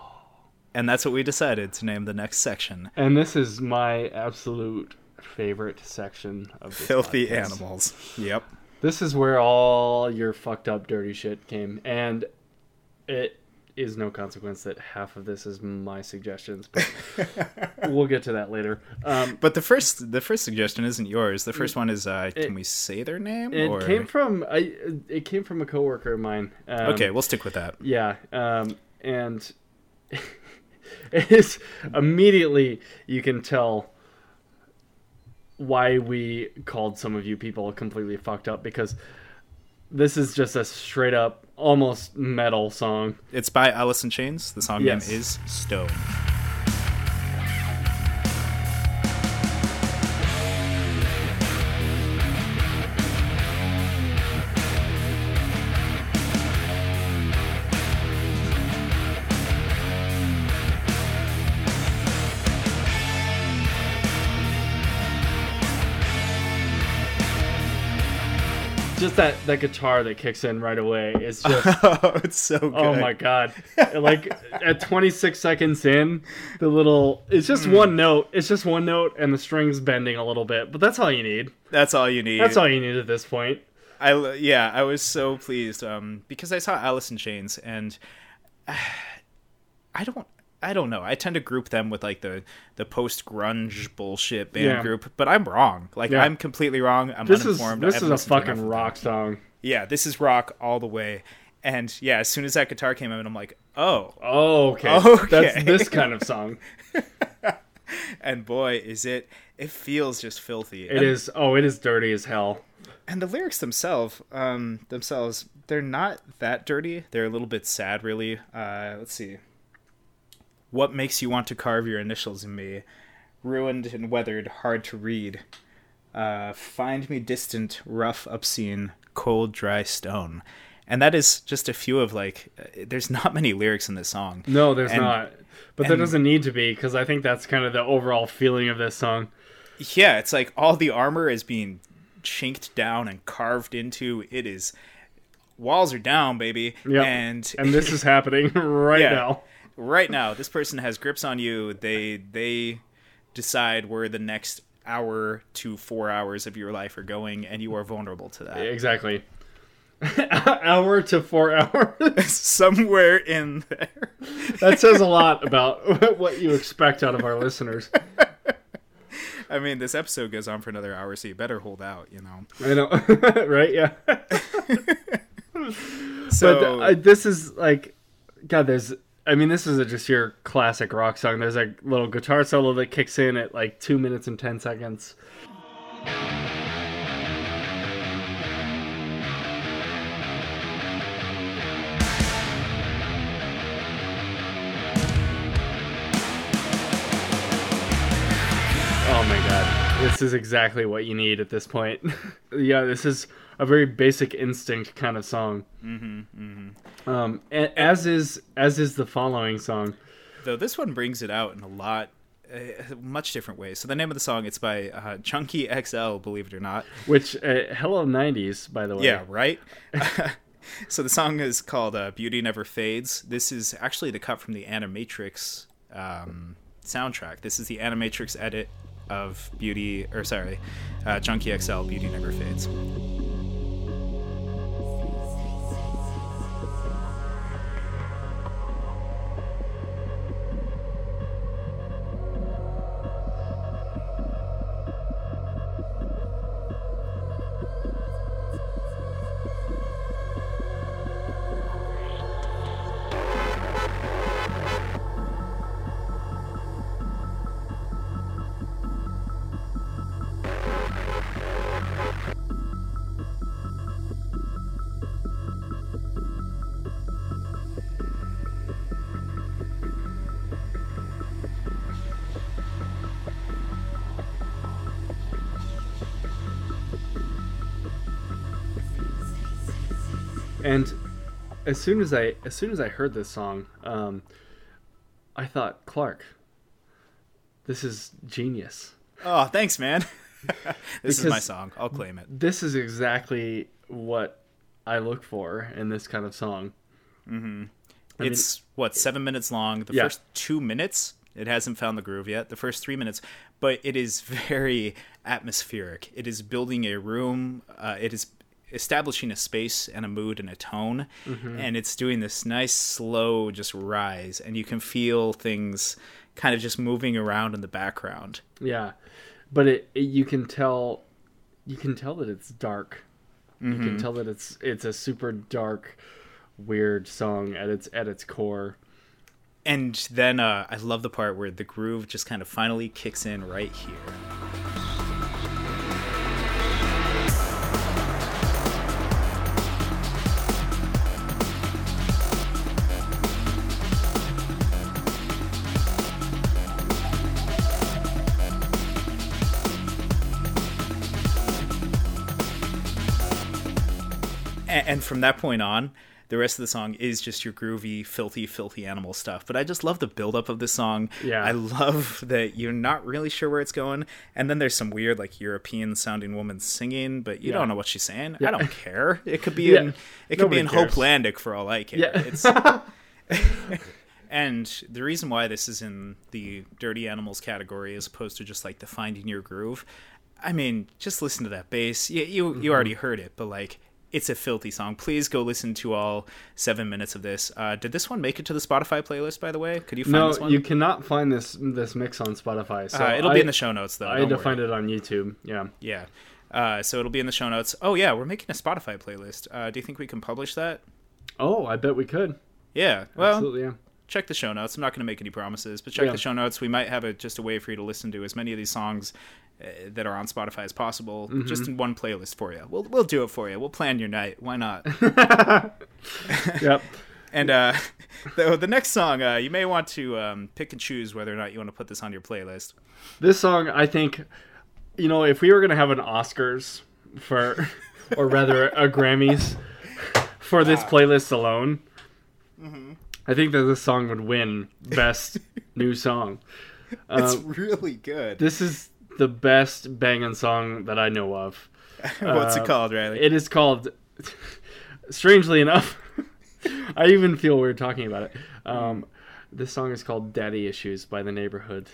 And that's what we decided to name the next section. And this is my absolute favorite section of this filthy podcast. Animals. Yep. This is where all your fucked up dirty shit came, and it is no consequence that half of this is my suggestions, but we'll get to that later. But the first suggestion isn't yours. The first one is, can we say their name? It came from a coworker of mine. Okay, we'll stick with that. Yeah, and it is immediately you can tell why we called some of you people completely fucked up, because this is just a straight up almost metal song. It's by Alice in Chains. The song name is Stone. Just that guitar that kicks in right away is just it's so good. Oh my god. Like at 26 seconds in, it's just one note and the strings bending a little bit, but that's all you need at this point. I was so pleased because I saw Alice in Chains, and I don't know. I tend to group them with like the post grunge bullshit band group, but I'm wrong. Like I'm completely wrong. I'm uninformed. This is a fucking rock song. Yeah, this is rock all the way. And yeah, as soon as that guitar came in, I'm like, oh, okay, that's this kind of song. And boy, is it! It feels just filthy. It is. Oh, it is dirty as hell. And the lyrics themselves, they're not that dirty. They're a little bit sad, really. Let's see. What makes you want to carve your initials in me? Ruined and weathered, hard to read. Find me distant, rough, obscene, cold, dry stone. And that is just a few of, like, there's not many lyrics in this song. No, there's not. But there doesn't need to be, because I think that's kind of the overall feeling of this song. Yeah, it's like all the armor is being chinked down and carved into. It is, walls are down, baby. Yep. And this is happening right now. Right now, this person has grips on you. They decide where the next hour to 4 hours of your life are going, and you are vulnerable to that. Exactly. Hour to 4 hours. Somewhere in there. That says a lot about what you expect out of our listeners. I mean, this episode goes on for another hour, so you better hold out, you know. I know. Right? Yeah. So but this is like, God, this is just your classic rock song. There's a little guitar solo that kicks in at like 2 minutes and 10 seconds. Oh my god. This is exactly what you need at this point. Yeah, this is a very basic instinct kind of song. Mm-hmm. As is the following song. Though this one brings it out in a much different way. So the name of the song, it's by Chunky XL, believe it or not. Which, hello 90s, by the way. Yeah, right? So the song is called Beauty Never Fades. This is actually the cut from the Animatrix soundtrack. This is the Animatrix edit of Chunky XL, Beauty Never Fades. And as soon as I heard this song, I thought, Clark, this is genius. Oh, thanks, man. This is my song. I'll claim it. This is exactly what I look for in this kind of song. Mm-hmm. It's 7 minutes long. The first 2 minutes, it hasn't found the groove yet. The first 3 minutes, but it is very atmospheric. It is building a room. It is establishing a space and a mood and a tone, mm-hmm. and it's doing this nice slow just rise, and you can feel things kind of just moving around in the background. Yeah, but you can tell that it's dark. Mm-hmm. You can tell that it's a super dark, weird song at its core. And then I love the part where the groove just kind of finally kicks in right here. And from that point on, the rest of the song is just your groovy, filthy, filthy animal stuff. But I just love the buildup of this song. Yeah. I love that you're not really sure where it's going. And then there's some weird, like, European-sounding woman singing, but you don't know what she's saying. Yeah. I don't care. It could be in Hopelandic for all I care. Yeah. And the reason why this is in the Dirty Animals category as opposed to just, like, the finding your groove, I mean, just listen to that bass. You already heard it, but, like, it's a filthy song. Please go listen to all 7 minutes of this. Did this one make it to the Spotify playlist, by the way? Could you find this one? No, you cannot find this mix on Spotify. So it'll be in the show notes, though. I had to find it on YouTube. Yeah. Yeah. So it'll be in the show notes. Oh, yeah, we're making a Spotify playlist. Do you think we can publish that? Oh, I bet we could. Yeah. Well, absolutely, yeah. Check the show notes. I'm not going to make any promises, but check the show notes. We might have just a way for you to listen to as many of these songs that are on Spotify as possible, mm-hmm. just in one playlist for you. We'll do it for you. We'll plan your night. Why not? Yep. And the next song, you may want to pick and choose whether or not you want to put this on your playlist. This song, I think, you know, if we were going to have an Oscars for, or rather a Grammys for this playlist alone, mm-hmm. I think that this song would win Best New Song. It's really good. This is the best banging song that I know of. What's it called, Riley? It is called, strangely enough, I even feel weird talking about it. This song is called Daddy Issues by The Neighborhood.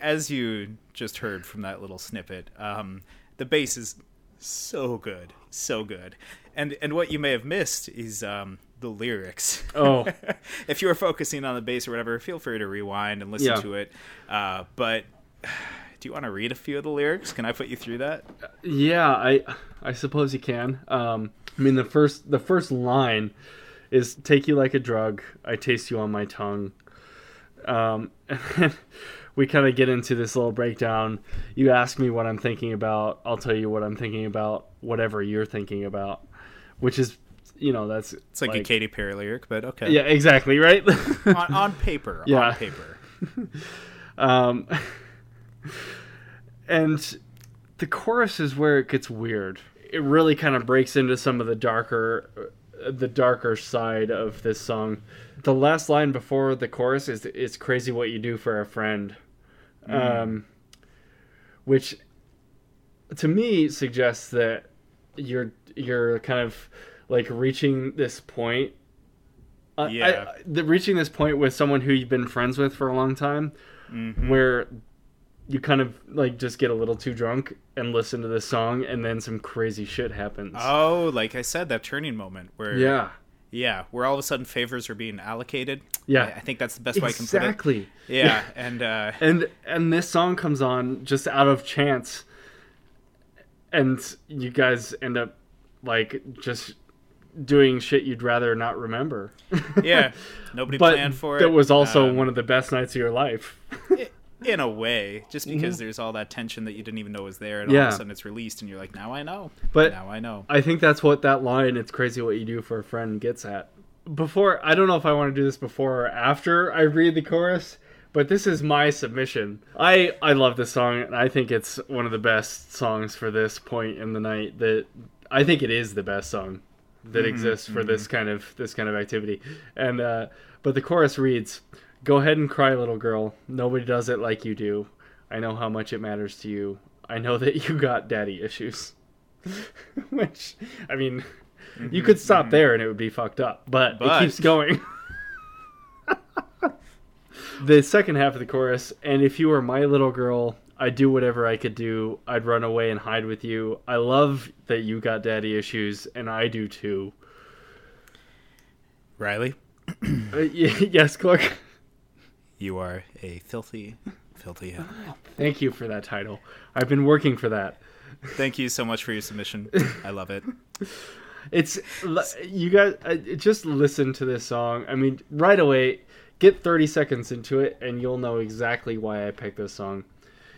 As you just heard from that little snippet, the bass is so good, and what you may have missed is the lyrics. Oh, if you were focusing on the bass or whatever, feel free to rewind and listen to it. But do you want to read a few of the lyrics? Can I put you through that? Yeah, I suppose you can. I mean, the first line is "Take you like a drug, I taste you on my tongue." We kind of get into this little breakdown. You ask me what I'm thinking about. I'll tell you what I'm thinking about, whatever you're thinking about, which is, you know, that's... It's like a Katy Perry lyric, but okay. Yeah, exactly, right? on paper. And the chorus is where it gets weird. It really kind of breaks into some of the darker side of this song. The last line before the chorus is, "It's crazy what you do for a friend," which to me suggests that you're kind of like reaching this point. Reaching this point with someone who you've been friends with for a long time, where you kind of like just get a little too drunk and listen to this song, and then some crazy shit happens. Oh, like I said, that turning moment where where all of a sudden favors are being allocated. Yeah, I think that's the best way I can put it. Exactly. Yeah, and this song comes on just out of chance, and you guys end up like just doing shit you'd rather not remember. Yeah, nobody planned for it. But it was also one of the best nights of your life. In a way, just because there's all that tension that you didn't even know was there, and all of a sudden it's released, and you're like, now I know. But now I know. I think that's what that line, "It's crazy what you do for a friend," gets at. Before, I don't know if I want to do this before or after I read the chorus, but this is my submission. I love this song, and I think it's one of the best songs for this point in the night. That I think it is the best song that exists for this kind of activity. And but the chorus reads, "Go ahead and cry, little girl. Nobody does it like you do. I know how much it matters to you. I know that you got daddy issues." Which, I mean, you could stop there and it would be fucked up, but it keeps going. The second half of the chorus, "And if you were my little girl, I'd do whatever I could do. I'd run away and hide with you. I love that you got daddy issues, and I do too." Riley? Yes, Clark? You are a filthy, filthy animal. Thank you for that title. I've been working for that. Thank you so much for your submission. I love it. It's, you guys, just listen to this song. I mean, right away, get 30 seconds into it, and you'll know exactly why I picked this song.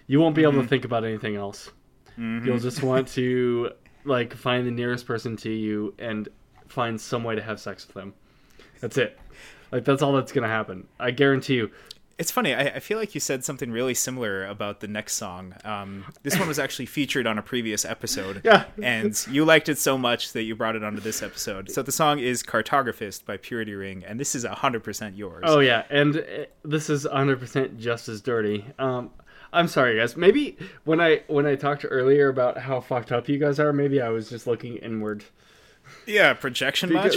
You won't be able to think about anything else. You'll just want to like find the nearest person to you and find some way to have sex with them. That's it. Like, that's all that's going to happen. I guarantee you. It's funny. I feel like you said something really similar about the next song. This one was actually featured on a previous episode. Yeah. And you liked it so much that you brought it onto this episode. So the song is "Cartographist" by Purity Ring, and this is 100% yours. Oh, yeah. And this is 100% just as dirty. I'm sorry, guys. Maybe when I talked earlier about how fucked up you guys are, maybe I was just looking inward. Yeah, projection much?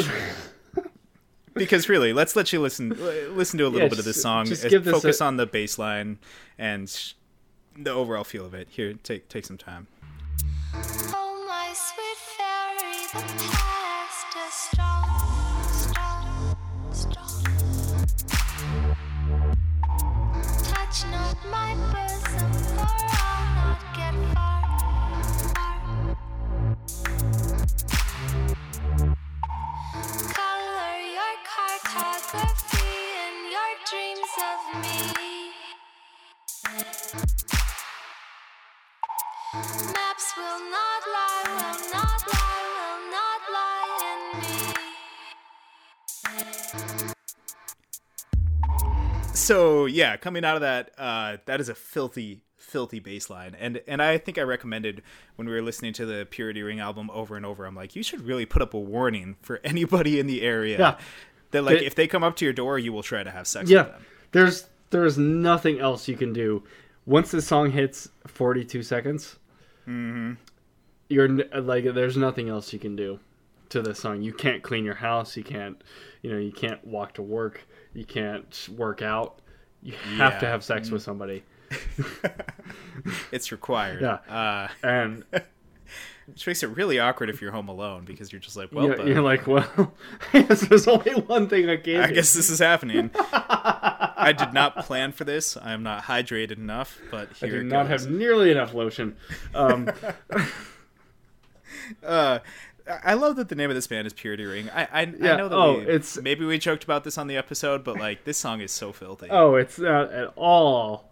Because really, let's let you listen to a little bit of this song. Just give focus on the bass line and the overall feel of it. Here, take some time. Oh, my sweet fairy, the past is strong. Touch not my bosom, for I'll not get far. Color your cartography and your dreams of me. Maps will not lie, will not lie, will not lie in me. So, yeah, coming out of that, that is a filthy, filthy bass line. And I think I recommended when we were listening to the Purity Ring album over and over, I'm like, you should really put up a warning for anybody in the area that, like, if they come up to your door, you will try to have sex with them. There's nothing else you can do. Once the song hits 42 seconds, you're like, there's nothing else you can do to this song. You can't clean your house. You can't, you can't walk to work. You can't work out. You have to have sex with somebody. It's required. And which makes it really awkward if you're home alone, because you're just like, well, you're like, well, I guess there's only one thing I can do. I guess this is happening. I did not plan for this. I am not hydrated enough, but here I did not have nearly enough lotion. I love that the name of this band is Purity Ring. I know that maybe we joked about this on the episode, but like, this song is so filthy. Oh, it's not at all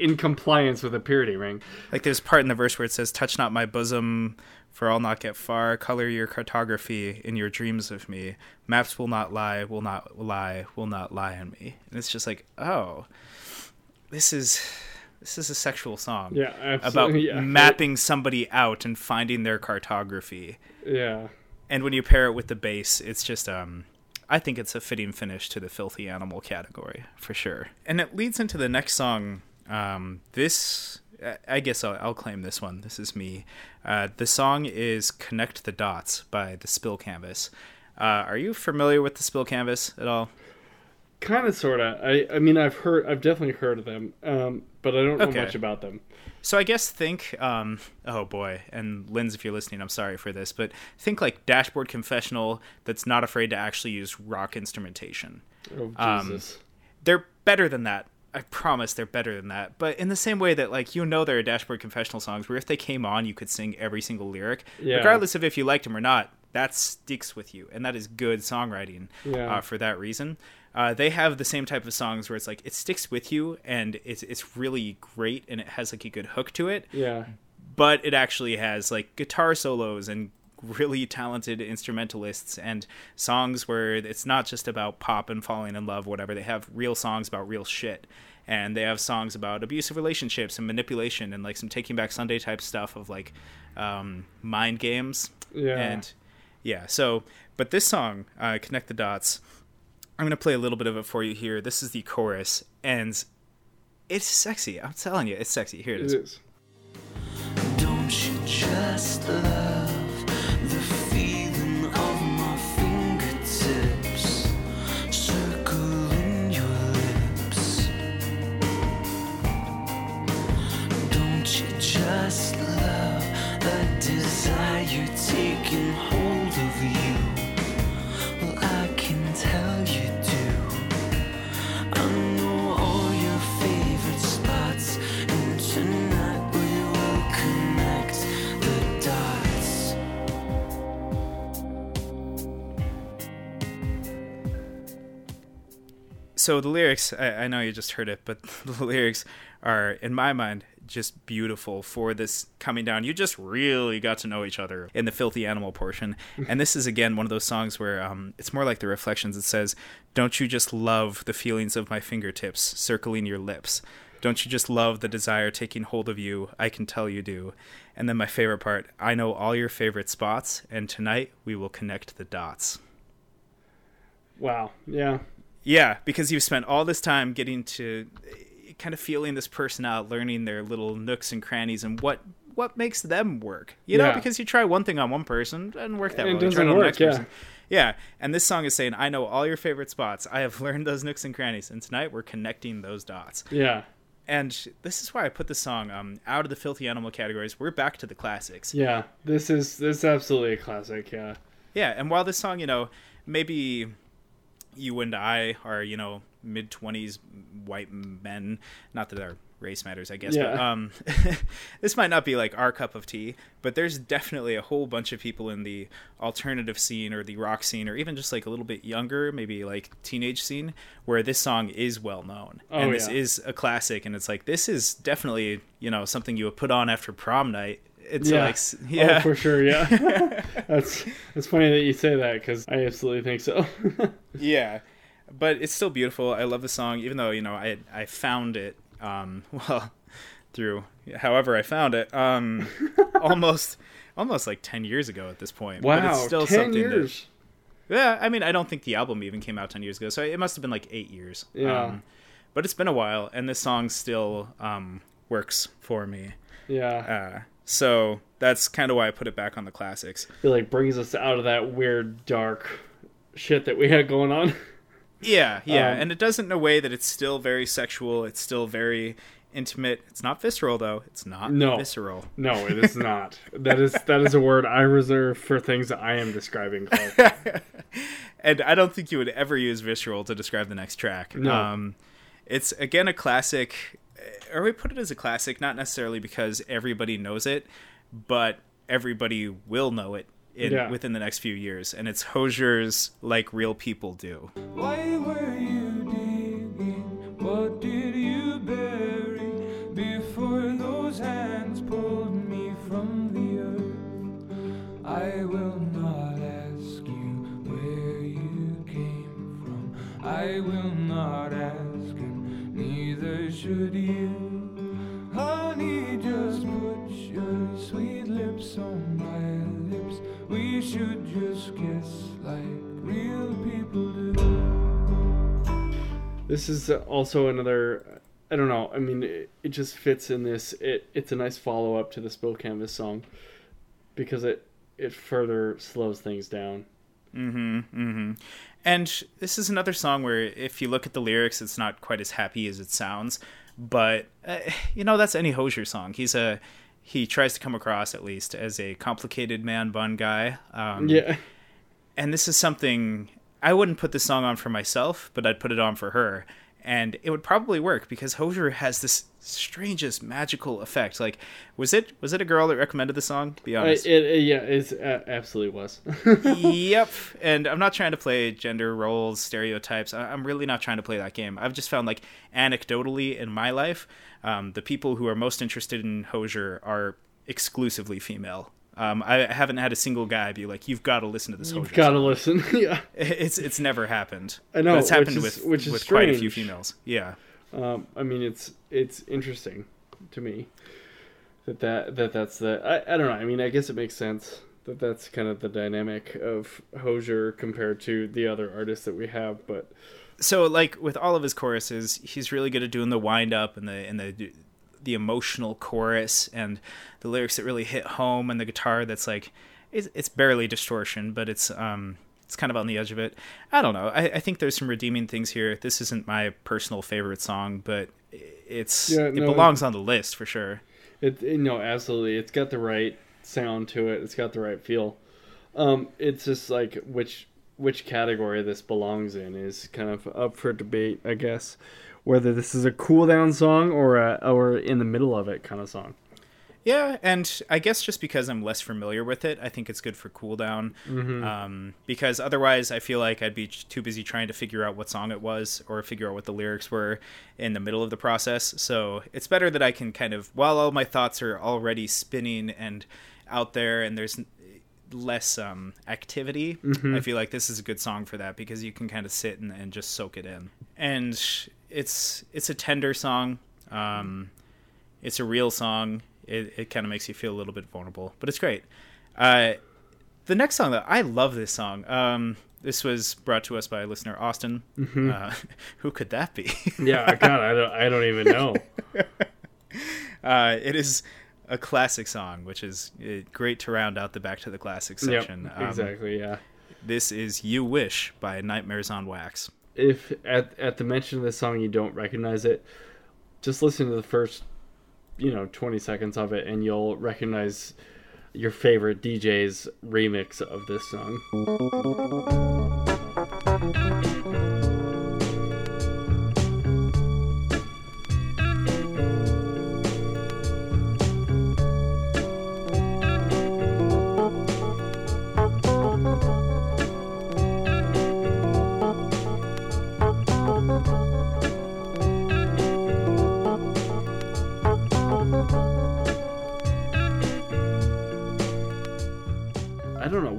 in compliance with a purity ring. Like, there's a part in the verse where it says, "Touch not my bosom, for I'll not get far. Color your cartography in your dreams of me. Maps will not lie, will not lie, will not lie on me." And it's just like, oh, this is This is a sexual song. Yeah, absolutely. About mapping somebody out and finding their cartography. Yeah. And when you pair it with the bass, it's just, I think it's a fitting finish to the filthy animal category, for sure. And it leads into the next song. This, I guess I'll claim this one. This is me. The song is Connect the Dots by The Spill Canvas. Are you familiar with The Spill Canvas at all? Kind of, sort of. I mean, I've definitely heard of them, but I don't know much about them. So I guess think, oh boy, and Linz, if you're listening, I'm sorry for this, but think like Dashboard Confessional that's not afraid to actually use rock instrumentation. Oh, Jesus. They're better than that. I promise they're better than that. But in the same way that, like, you know, there are Dashboard Confessional songs where if they came on, you could sing every single lyric, regardless of if you liked them or not. That sticks with you, and that is good songwriting for that reason. They have the same type of songs where it's like it sticks with you, and it's really great, and it has like a good hook to it. Yeah. But it actually has like guitar solos and really talented instrumentalists and songs where it's not just about pop and falling in love, whatever. They have real songs about real shit. And they have songs about abusive relationships and manipulation and like some Taking Back Sunday type stuff of like mind games. Yeah. And yeah, so, but this song, Connect the Dots, I'm going to play a little bit of it for you here. This is the chorus, and it's sexy. I'm telling you, it's sexy. Here it is. It is. Don't you just love the feeling of my fingertips circling your lips? Don't you just love the desire taking hold? So the lyrics, I know you just heard it, but the lyrics are, in my mind, just beautiful for this coming down. You just really got to know each other in the filthy animal portion. And this is, again, one of those songs where it's more like the Reflections. It says, don't you just love the feelings of my fingertips circling your lips? Don't you just love the desire taking hold of you? I can tell you do. And then my favorite part, I know all your favorite spots, and tonight we will connect the dots. Wow. Yeah. Yeah, because you've spent all this time getting to kind of feeling this person out, learning their little nooks and crannies and what makes them work. You know, because you try one thing on one person, doesn't work that well. It doesn't work, Yeah, and this song is saying, I know all your favorite spots. I have learned those nooks and crannies, and tonight we're connecting those dots. Yeah. And this is why I put the song out of the filthy animal categories. We're back to the classics. Yeah, this is absolutely a classic, yeah. Yeah, and while this song, you know, maybe... you and I are, you know, mid-20s white men. Not that our race matters, I guess. Yeah. But this might not be, like, our cup of tea, but there's definitely a whole bunch of people in the alternative scene or the rock scene or even just, like, a little bit younger, maybe, like, teenage scene, where this song is well-known. Oh, and this is a classic, and it's like, this is definitely, you know, something you would put on after prom night. It's like, yeah. Oh, for sure, yeah. That's funny that you say that, because I absolutely think so. Yeah, but it's still beautiful. I love the song, even though, you know, I found it, through however I found it, almost like 10 years ago at this point. Wow, but it's still 10 years. Yeah, I mean, I don't think the album even came out 10 years ago, so it must have been like 8 years. Yeah. But it's been a while, and this song still works for me. Yeah. So that's kind of why I put it back on the classics. It like brings us out of that weird dark shit that we had going on. Yeah. And it does it in a way that it's still very sexual. It's still very intimate. It's not visceral, though. It's not visceral. No, it is not. That is a word I reserve for things that I am describing. And I don't think you would ever use visceral to describe the next track. No. It's, again, a classic... or we put it as a classic, not necessarily because everybody knows it, but everybody will know it within the next few years. And it's Hozier's Like Real People Do. Why were you digging? What did you bury before those hands pulled me from the earth? I will not ask you where you came from. I will not ask you. Neither should you. we should just kiss like real people do. This is also another, I don't know, I mean, it just fits in this. It's a nice follow-up to the Spill Canvas song because it further slows things down. Mm-hmm, mm-hmm. And this is another song where if you look at the lyrics, it's not quite as happy as it sounds. But, you know, that's any Hozier song. He tries to come across, at least, as a complicated man bun guy. Yeah. And this is something, I wouldn't put this song on for myself, but I'd put it on for her. And it would probably work because Hozier has this strangest magical effect. Like, was it a girl that recommended the song? Be honest. It absolutely was. Yep. And I'm not trying to play gender roles, stereotypes. I'm really not trying to play that game. I've just found, like, anecdotally in my life, the people who are most interested in Hozier are exclusively female. I haven't had a single guy be like, "You've got to listen to this Hozier." You've got to listen. Yeah, it's never happened. I know, but it's happened with quite a few females. Yeah, I mean, it's interesting to me that's the. I don't know. I mean, I guess it makes sense that that's kind of the dynamic of Hozier compared to the other artists that we have. But so, like with all of his choruses, he's really good at doing the wind up and the emotional chorus and the lyrics that really hit home and the guitar that's like it's barely distortion, but it's kind of on the edge of it. I don't know. I think there's some redeeming things here. This isn't my personal favorite song, but it belongs on the list for sure. Absolutely. It's got the right sound to it. It's got the right feel. It's just like which category this belongs in is kind of up for debate, I guess. Whether this is a cool down song or in the middle of it kind of song. Yeah, and I guess just because I'm less familiar with it, I think it's good for cool down. Mm-hmm. Because otherwise, I feel like I'd be too busy trying to figure out what song it was or figure out what the lyrics were in the middle of the process. So it's better that I can kind of, while all my thoughts are already spinning and out there, and there's less activity. Mm-hmm. I feel like this is a good song for that because you can kind of sit and just soak it in. And it's a tender song. It's a real song. It kind of makes you feel a little bit vulnerable, but it's great. The next song, though, I love this song. This was brought to us by listener Austin. Mm-hmm. Who could that be? Yeah, God, I don't even know. It is a classic song, which is great to round out the back to the classic section. Yep, exactly, yeah. This is You Wish by Nightmares on Wax. If at the mention of this song you don't recognize it, just listen to the first, 20 seconds of it and you'll recognize your favorite DJ's remix of this song.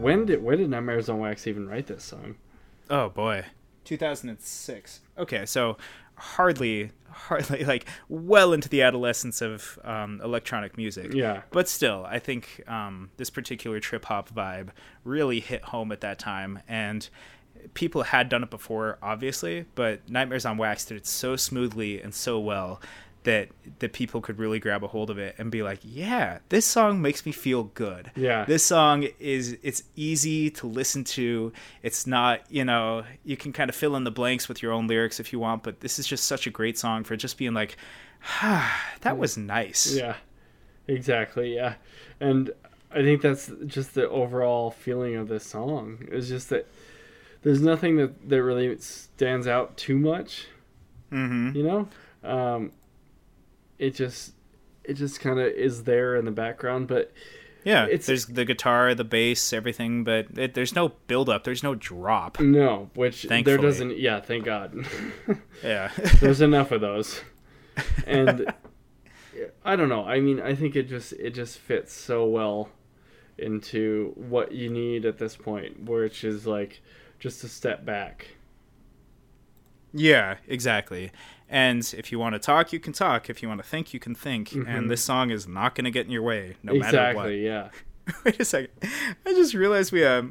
When did Nightmares on Wax even write this song? Oh boy, 2006. Okay, so hardly like well into the adolescence of electronic music. Yeah, but still, I think this particular trip hop vibe really hit home at that time, and people had done it before, obviously, but Nightmares on Wax did it so smoothly and so well that people could really grab a hold of it and be like, yeah, this song makes me feel good. Yeah. This song it's easy to listen to. It's not, you can kind of fill in the blanks with your own lyrics if you want, but this is just such a great song for just being like, that was nice. Yeah, exactly. Yeah. And I think that's just the overall feeling of this song. It's just that there's nothing that really stands out too much, mm-hmm. It just kind of is there in the background, but yeah, there's the guitar, the bass, everything, but there's no build up, there's no drop. No, which thankfully. There doesn't. Yeah, thank God. Yeah, there's enough of those, and I don't know. I mean, I think it just fits so well into what you need at this point, which is like just a step back. Yeah, exactly. And if you want to talk, you can talk. If you want to think, you can think. Mm-hmm. And this song is not going to get in your way, no matter what. Exactly, yeah. Wait a second. I just realized we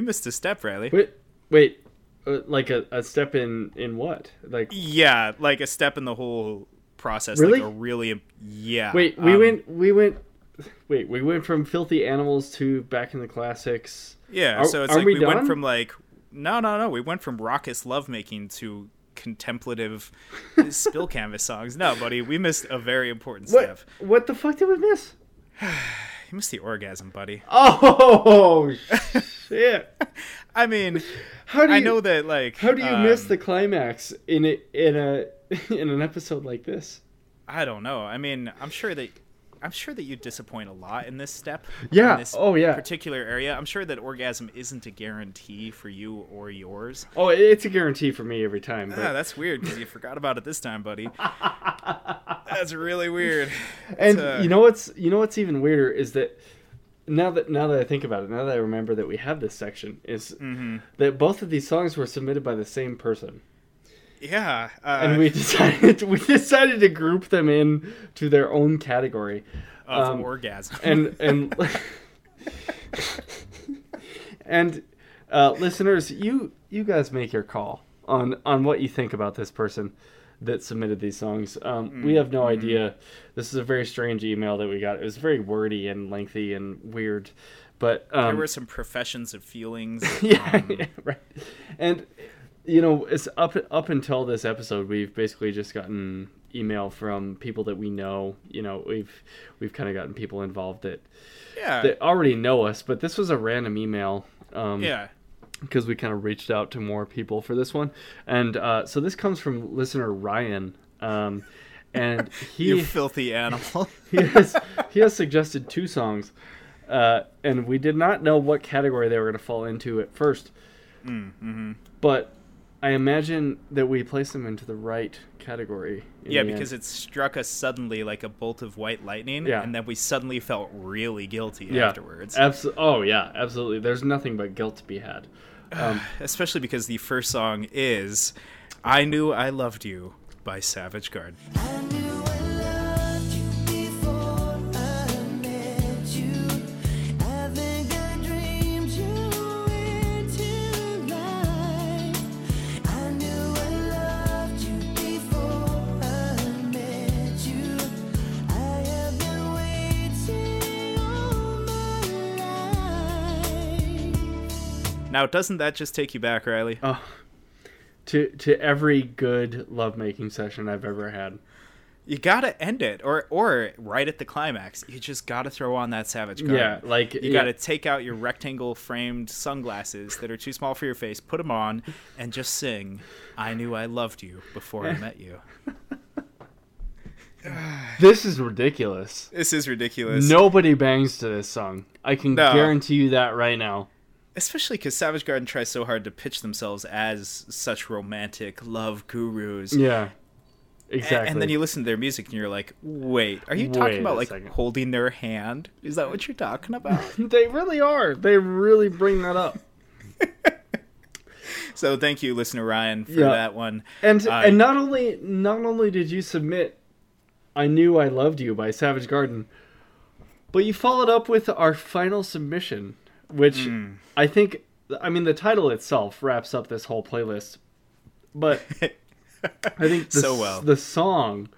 missed a step, Riley. Wait. Like a step in what? Like yeah, like a step in the whole process. Really? Like a really yeah. Wait, we went from Filthy Animals to Back in the Classics. Yeah, so it's like we went from like no. We went from raucous lovemaking to contemplative Spill Canvas songs. No, buddy, we missed a very important step. What the fuck did we miss? You missed the orgasm, buddy. Oh shit! I mean, how do you miss the climax in an episode like this? I don't know. I mean, I'm sure that you disappoint a lot in this step. Yeah. In this particular area, I'm sure that orgasm isn't a guarantee for you or yours. Oh, it's a guarantee for me every time. But... that's weird because you forgot about it this time, buddy. That's really weird. And you know what's even weirder is that now that I think about it, now that I remember that we have this section, is that both of these songs were submitted by the same person. Yeah, and we decided to group them in to their own category of orgasm. And and listeners, you guys make your call on what you think about this person that submitted these songs. We have no idea. This is a very strange email that we got. It was very wordy and lengthy and weird, but there were some professions of feelings. Yeah, right. And you know, it's up until this episode, we've basically just gotten email from people that we know. You know, we've kind of gotten people involved that already know us. But this was a random email. Because we kind of reached out to more people for this one, and so this comes from listener Ryan, and he you filthy animal. he has suggested two songs, and we did not know what category they were going to fall into at first. But I imagine that we place them into the right category. Yeah, because it struck us suddenly like a bolt of white lightning, and then we suddenly felt really guilty afterwards. Absolutely. There's nothing but guilt to be had. Especially because the first song is I Knew I Loved You by Savage Garden. I knew I loved you before I met you. I think I dreamed you were tonight. Now, doesn't that just take you back, Riley? Oh, to every good lovemaking session I've ever had. You gotta end it, or right at the climax, you just gotta throw on that Savage Garden. Yeah, like you gotta take out your rectangle-framed sunglasses that are too small for your face, put them on, and just sing, "I knew I loved you before I met you." This is ridiculous. Nobody bangs to this song. I can guarantee you that right now. Especially because Savage Garden tries so hard to pitch themselves as such romantic love gurus. Yeah, exactly. And then you listen to their music and you're like, wait, are you talking about like second. Holding their hand? Is that what you're talking about? They really are. They really bring that up. So thank you, listener Ryan, for that one. And not only did you submit I Knew I Loved You by Savage Garden, but you followed up with our final submission. Which I think, I mean, the title itself wraps up this whole playlist, but I think the song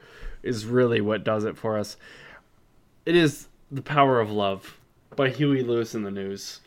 is really what does it for us. It is "The Power of Love" by Huey Lewis and the News.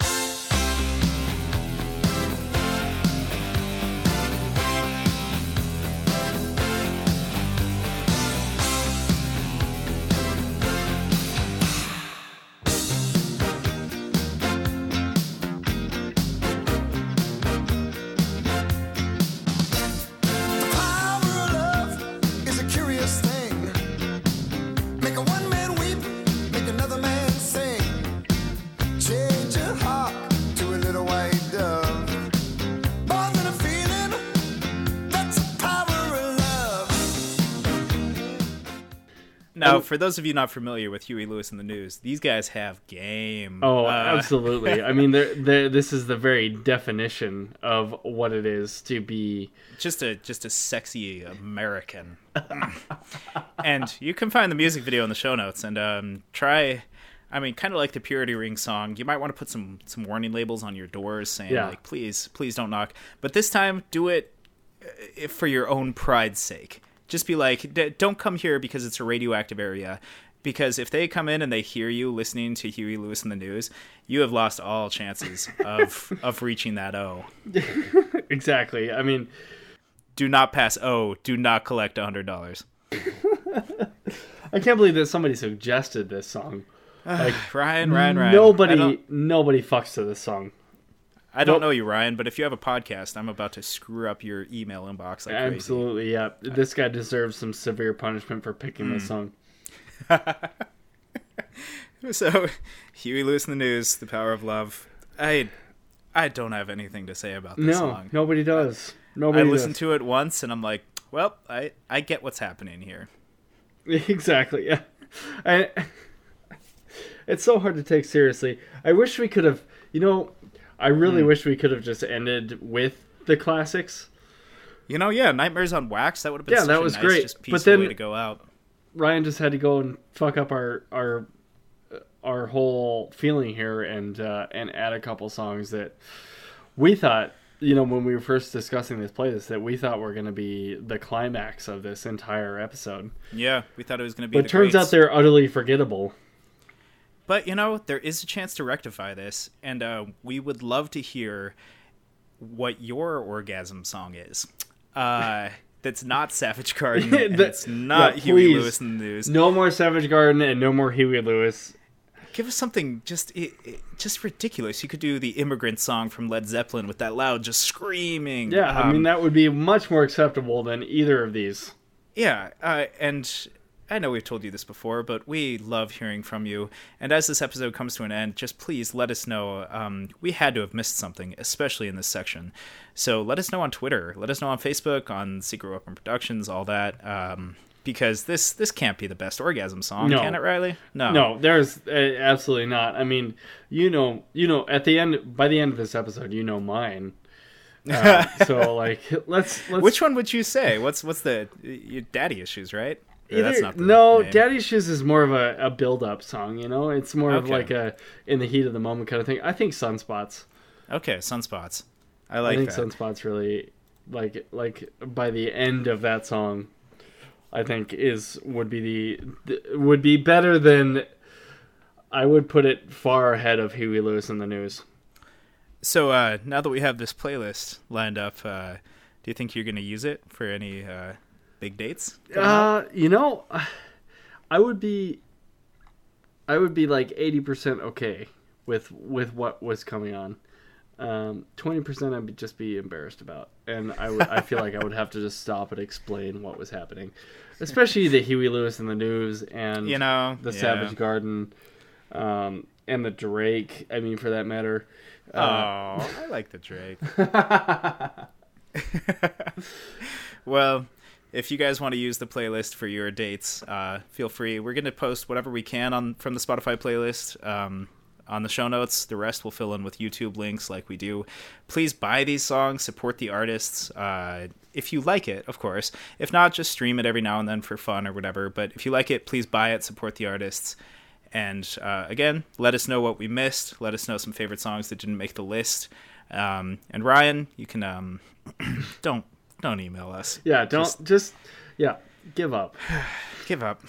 Now, for those of you not familiar with Huey Lewis and the News, these guys have game. Oh, absolutely. I mean, this is the very definition of what it is to be just a sexy American. And you can find the music video in the show notes and try. I mean, kind of like the Purity Ring song, you might want to put some warning labels on your doors saying, like, please don't knock. But this time, do it for your own pride's sake. Just be like, don't come here because it's a radioactive area. Because if they come in and they hear you listening to Huey Lewis and the News, you have lost all chances of reaching that O. Exactly. I mean, do not pass O. Do not collect $100. I can't believe that somebody suggested this song. Like, Ryan. Nobody fucks to this song. I don't know you, Ryan, but if you have a podcast, I'm about to screw up your email inbox like crazy. Absolutely, yeah. This guy deserves some severe punishment for picking this song. So, Huey Lewis and the News, The Power of Love. I don't have anything to say about this song. Nobody does. I listened to it once, and I'm like, well, I get what's happening here. Exactly, yeah. It's so hard to take seriously. I wish we could have, I really wish we could have just ended with the classics. Nightmares on Wax, that would have been such a nice, great. Just peaceful way to go out. Ryan just had to go and fuck up our whole feeling here and add a couple songs that we thought, when we were first discussing this playlist, that we thought were going to be the climax of this entire episode. Yeah, we thought it was going to be. But it turns out they're utterly forgettable. But, there is a chance to rectify this, and we would love to hear what your orgasm song is. That's not Savage Garden, and that's not Huey Lewis and the News. No more Savage Garden and no more Huey Lewis. Give us something just ridiculous. You could do the Immigrant Song from Led Zeppelin with that loud just screaming. Yeah, I mean, that would be much more acceptable than either of these. Yeah, and I know we've told you this before, but we love hearing from you. And as this episode comes to an end, just please let us know. We had to have missed something, especially in this section. So let us know on Twitter. Let us know on Facebook, on Secret Weapon Productions, all that. Because this can't be the best orgasm song, can it, Riley? No, there's absolutely not. I mean, at the end, by the end of this episode, mine. So let's. Which one would you say? What's the Daddy Issues, right? That's not name. Daddy Issues is more of a build-up song, It's more of like a in the heat of the moment kind of thing. I think Sunspots. Okay, Sunspots. I think Sunspots really, like by the end of that song, I think would be better than. I would put it far ahead of Huey Lewis and the News. So now that we have this playlist lined up, do you think you're going to use it for any? Big dates? I would be like 80% okay with what was coming on. 20% I'd just be embarrassed about, and I feel like I would have to just stop and explain what was happening, especially the Huey Lewis and the News and the Savage Garden, and the Drake. I mean, for that matter. I like the Drake. Well. If you guys want to use the playlist for your dates, feel free. We're going to post whatever we can from the Spotify playlist on the show notes. The rest we'll fill in with YouTube links like we do. Please buy these songs. Support the artists. If you like it, of course. If not, just stream it every now and then for fun or whatever. But if you like it, please buy it. Support the artists. And again, let us know what we missed. Let us know some favorite songs that didn't make the list. And Ryan, you can don't email us. Yeah, give up. Give up.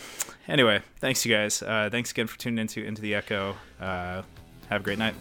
Anyway, thanks you guys. Thanks again for tuning into the Echo. Have a great night.